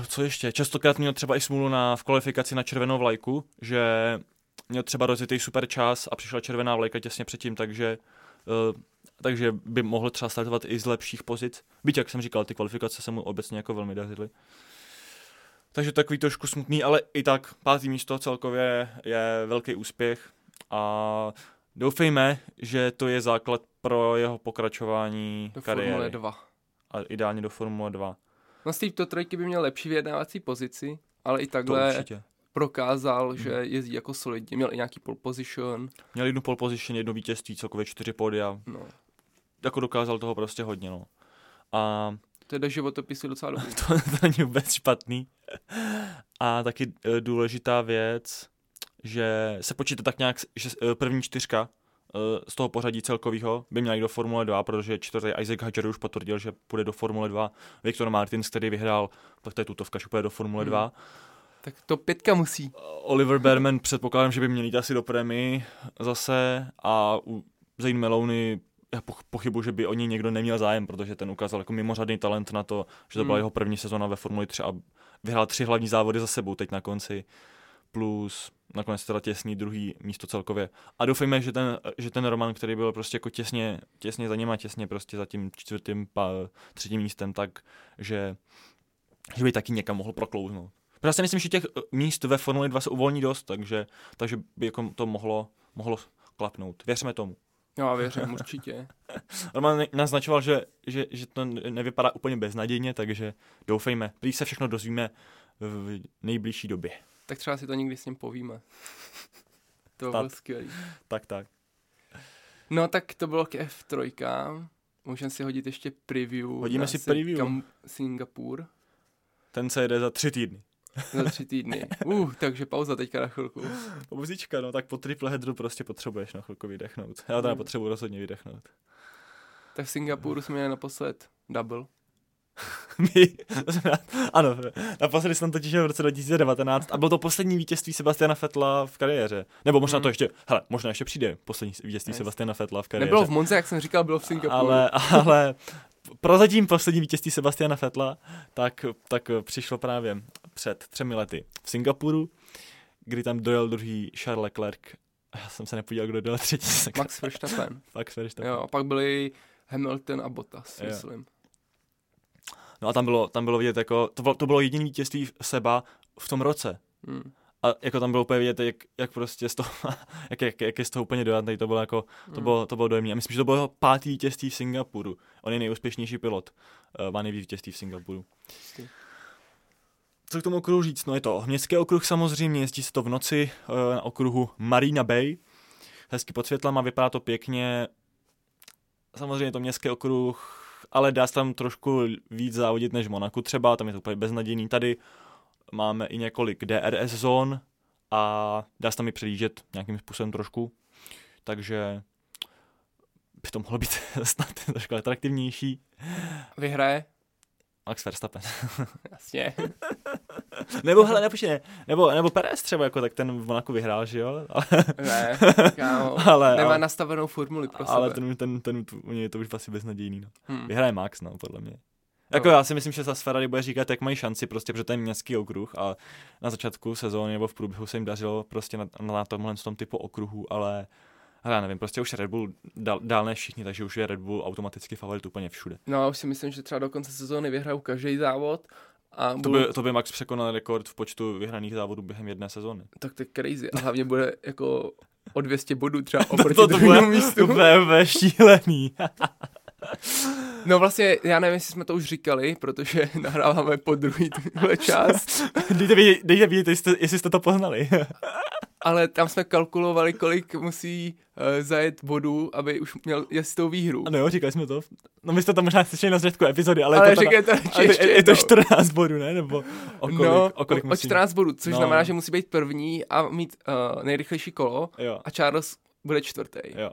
Co ještě? Častokrát měl třeba i smůlu na, v kvalifikaci na červenou vlajku, že měl třeba rozjetý super čas a přišla červená vlajka těsně předtím, takže, uh, takže by mohl třeba startovat i z lepších pozic. Byť, jak jsem říkal, ty kvalifikace se mu obecně jako velmi dařily. Takže takový trošku smutný, ale i tak pátý místo celkově je velký úspěch a doufejme, že to je základ pro jeho pokračování do kariéry. Do Formule dva. A ideálně do Formule dva. No, z této trojky by měl lepší vyjednávací pozici, ale i takhle prokázal, že jezdí jako solidně. Měl i nějaký pole position. Měl jednu pole position, jedno vítězství, celkově čtyři pódia. No. Jako dokázal toho prostě hodně. No. A to je do životopisu docela dobrý. To, to není vůbec špatný. A taky důležitá věc, že se počítá tak nějak, že první čtyřka z toho pořadí celkového by měl jít do Formule dva, protože čtvrtý Isack Hadjar už potvrdil, že půjde do Formule dva. Victor Martins, který vyhrál, tak to je tutovka, že půjde do Formule hmm. dva. Tak to pětka musí. Oliver Bearman předpokládám, že by měl jít asi do Premy zase a u Zane Maloney já pochybuji, že by o něj někdo neměl zájem, protože ten ukázal jako mimořádný talent na to, že to byla hmm. jeho první sezona ve Formuli tři a vyhrál tři hlavní závody za sebou teď na konci. Plus nakonec teda těsný druhý místo celkově. A doufejme, že ten, že ten Roman, který byl prostě jako těsně, těsně za něma, těsně prostě za tím čtvrtým, pa, třetím místem, tak, že, že by taky někam mohl proklouznout. Protože já si myslím, že těch míst ve Formuli dva se uvolní dost, takže, takže by jako to mohlo, mohlo klapnout. Věřme tomu. Já věřím, určitě. Roman naznačoval, že, že, že to nevypadá úplně beznadějně, takže doufejme. Prý se všechno dozvíme v nejbližší době. Tak třeba si to někdy s ním povíme. To bylo skvělý. Tak, tak. No tak to bylo k F tři. Můžeme si hodit ještě preview. Hodíme si preview. Kam- Singapur. Ten se jede za tři týdny. Za tři týdny. Uh, takže pauza teďka na chvilku. Pauzička, no tak po triple headeru prostě potřebuješ na chvilku vydechnout. Já teda hmm. potřebuji rozhodně vydechnout. Tak v Singapuru jsme měli naposled double. My, ano, naposledy jsem totiž v roce dva tisíce devatenáct a bylo to poslední vítězství Sebastiana Vettela v kariéře. Nebo možná to ještě, hele, možná ještě přijde poslední vítězství yes. Sebastiana Vettela v kariéře. Nebylo v Monze, jak jsem říkal, bylo v Singapuru. Ale, ale prozatím poslední vítězství Sebastiana Vettela tak, tak přišlo právě před třemi lety v Singapuru, kdy tam dojel druhý Charles Leclerc. Já jsem se nepodíval, kdo dojel třetí. Max Verstappen. Max Verstappen. Jo, a pak byli Hamilton a Bottas, jo. Myslím. No a tam bylo, tam bylo vidět, jako, to bylo, to bylo jediný vítězství Seba v tom roce. Hmm. A jako tam bylo úplně vidět, jak, jak prostě z toho, jak, jak, jak je z toho úplně dojatý, to bylo jako, to hmm. bylo, to bylo dojemný. A myslím, že to bylo pátý vítězství v Singapuru. On je nejúspěšnější pilot, má nejvíc vítězství v Singapuru. Vždy. Co k tomu okruhu říct? No je to městský okruh samozřejmě, jezdí se to v noci na okruhu Marina Bay. Hezky pod světlama, vypadá to pěkně. Samozřejmě to městský okruh, ale dá se tam trošku víc závodit než v Monaku třeba, tam je to úplně beznadějný. Tady máme i několik D R S zón a dá se tam i předjíždět nějakým způsobem trošku, takže by to mohlo být snad trošku atraktivnější. Vyhraje? Max Verstappen. Jasně. Nebo hele, nepočne, nebo, nebo Pérez třeba, jako, tak ten v Monaku vyhrál, že jo? Ale, ne, kámo, ale, nemá ale, nastavenou formuli pro sebe. Ale ten, ten, ten, ten, u něj je to už asi beznadějný, no. Hmm. Vyhraje Max, no, podle mě. Jako no. Já si myslím, že ta Ferrari bude říkat, jak mají šanci, prostě, protože to je městský okruh a na začátku sezóny nebo v průběhu se jim dařilo prostě na, na tomhle tom typu okruhu, ale já nevím, prostě už Red Bull dál, dál ne všichni, takže už je Red Bull automaticky favorit úplně všude. No já už si myslím, že třeba do konce sezóny vyhrajou každý závod. A to, by, to by Max překonal rekord v počtu vyhraných závodů během jedné sezóny. Tak to je crazy. A hlavně bude jako o dvě stě bodů třeba oproti to, to, to druhému místu. To bude šílený. No vlastně, já nevím, jestli jsme to už říkali, protože nahráváme po druhý tuhle část. Dejte vidět, jestli jste to poznali. ale tam jsme kalkulovali, kolik musí uh, zajet bodů, aby už měl jasnou výhru. Ano jo, říkali jsme to. No my jste to možná slyšeli na zřetku epizody, ale, ale je, to teda, to ale je, je to čtrnáct bodů, ne? Nebo o kolik, no, o kolik musí? O čtrnáct bodů, což no. znamená, že musí být první a mít uh, nejrychlejší kolo jo. a Charles bude čtvrtý. Jo.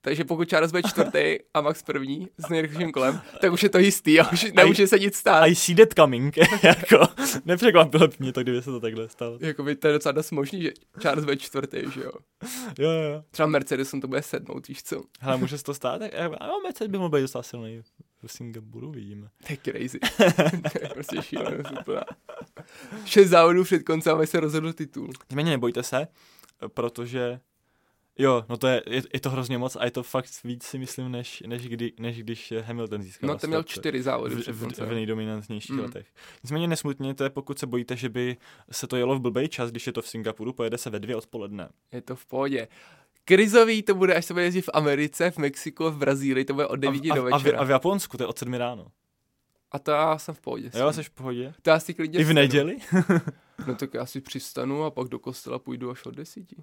Takže pokud Charles bude čtvrtý a Max první s nejrychlejším kolem, tak už je to jistý a už nemůže se nic stát. I see that coming, jako, nepřekvapilo mě to, kdyby se to takhle stalo. Jakoby to je docela dost možný, že Charles bude čtvrtý, že jo? Jo, jo. Třeba Mercedesům to bude sednout, víš co? Hele, může se to stát, tak jo, Mercedes by mohl být dostat silný. V Singapuru vidíme. To je crazy. To je prostě šílenost úplná. Šest závodů před koncem, aby se rozhodl titul. Nicméně nebojte se, protože jo, no to je, je, je to hrozně moc a je to fakt víc, si myslím, než, než, kdy, než když Hamilton získal. No to měl čtyři závody v, v, v nejdominantnějších mm. letech. Nicméně nesmutněte, pokud se bojíte, že by se to jelo v blbej čas, když je to v Singapuru, pojede se ve dvě odpoledne. Je to v pohodě. Krizový to bude, až se bude jezdit v Americe, v Mexiku, v Brazílii, to bude od devíti do večera. A v, a v Japonsku, to je od sedmi ráno. A to já jsem v pohodě. Jo, jsi v pohodě? To já si klidně I v neděli? No tak já si přistanu a pak do kostela půjdu až od desíti.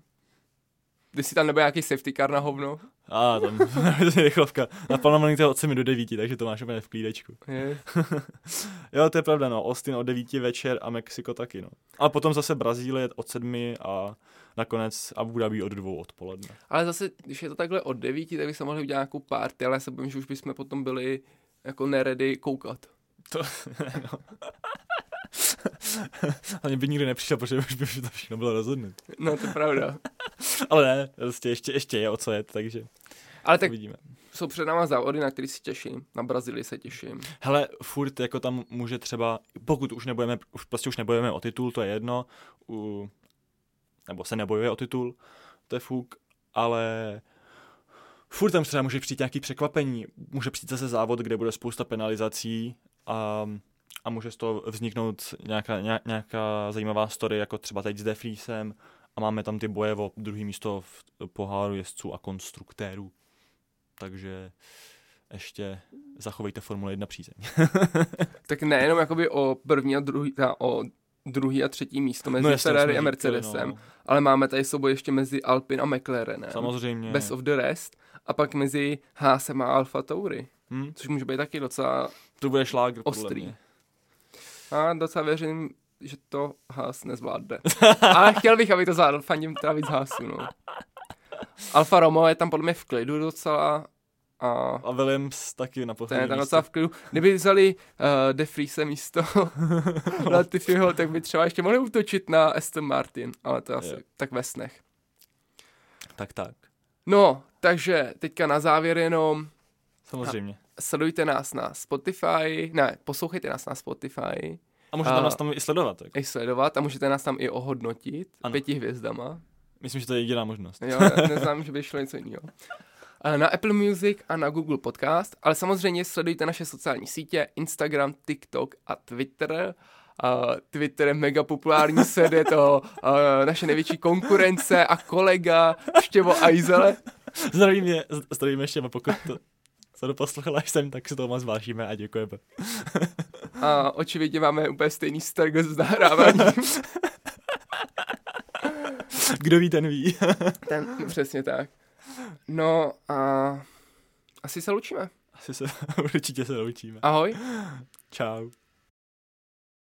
Když si tam nebude nějaký safety car na hovno. A, ah, tam je rychlovka. Na plnomlení to je od sedmi do devíti, takže to máš úplně v klídečku. Jo, to je pravda, no. Austin od devíti večer a Mexiko taky, no. A potom zase Brazílie od sedmi a nakonec Abu Dhabi od dvou odpoledne. Ale zase, když je to takhle od devíti, tak bychom mohli udělat nějakou party, ale já se bojím, že už bychom potom byli jako neready koukat. To, no. Hlavně by nikdy nepřišel, protože už by to všechno bylo rozhodnut. No, to je pravda. Ale ne, vlastně ještě, ještě je o co jet, takže ale tak uvidíme. Jsou před náma závody, na který si těším. Na Brazílii se těším. Hele, furt jako tam může třeba, pokud už nebojeme, už prostě už nebojeme o titul, to je jedno, u, nebo se nebojuje o titul, to je fuk, ale furt tam třeba může přijít nějaký překvapení. Může přijít zase závod, kde bude spousta penalizací a a může z toho vzniknout nějaká, nějaká zajímavá story, jako třeba teď s de Vriesem, a máme tam ty boje o druhý místo v poháru jezdců a konstruktérů. Takže ještě zachovejte Formule jedna přízeň. Tak nejenom jakoby o první a druhý, o druhý a třetí místo mezi no, Ferrari a Mercedesem, no. ale máme tady souboj ještě mezi Alpine a McLarenem. Samozřejmě. Best of the rest. A pak mezi Haasem a Alfa Tauri, hmm? což může být taky docela to bude šlágr, ostrý. A docela věřím, že to Haas nezvládne. Ale chtěl bych, aby to zvládl, fandím teda víc Haasu, no. Alfa Romeo je tam podle mě v klidu docela. A, a Williams taky na poslední místo. Ten je tam docela v klidu. Kdyby vzali uh, de Vriese místo Latifiho, tak by třeba ještě mohli útočit na Aston Martin, ale to asi je tak ve snech. Tak, tak. No, takže teďka na závěr jenom samozřejmě. A sledujte nás na Spotify, ne, poslouchejte nás na Spotify. A můžete a, nás tam i sledovat. Tak. I sledovat a můžete nás tam i ohodnotit ano. pěti hvězdama. Myslím, že to je jediná možnost. Jo, já neznám, že by šlo něco jiného. Na Apple Music a na Google Podcast, ale samozřejmě sledujte naše sociální sítě, Instagram, TikTok a Twitter. Uh, Twitter je mega populární, sede toho uh, naše největší konkurence a kolega Štěvo Ajzele. Zdravím je, zdravíme Štěvo, pokud to co doposlouchala jsem, tak si toho moc vážíme a děkujeme. A očividně máme úplně stejný stark s nahráváním. Kdo ví, ten ví. ten, no, přesně tak. No a asi se loučíme. Asi se, určitě se loučíme. Ahoj. Čau.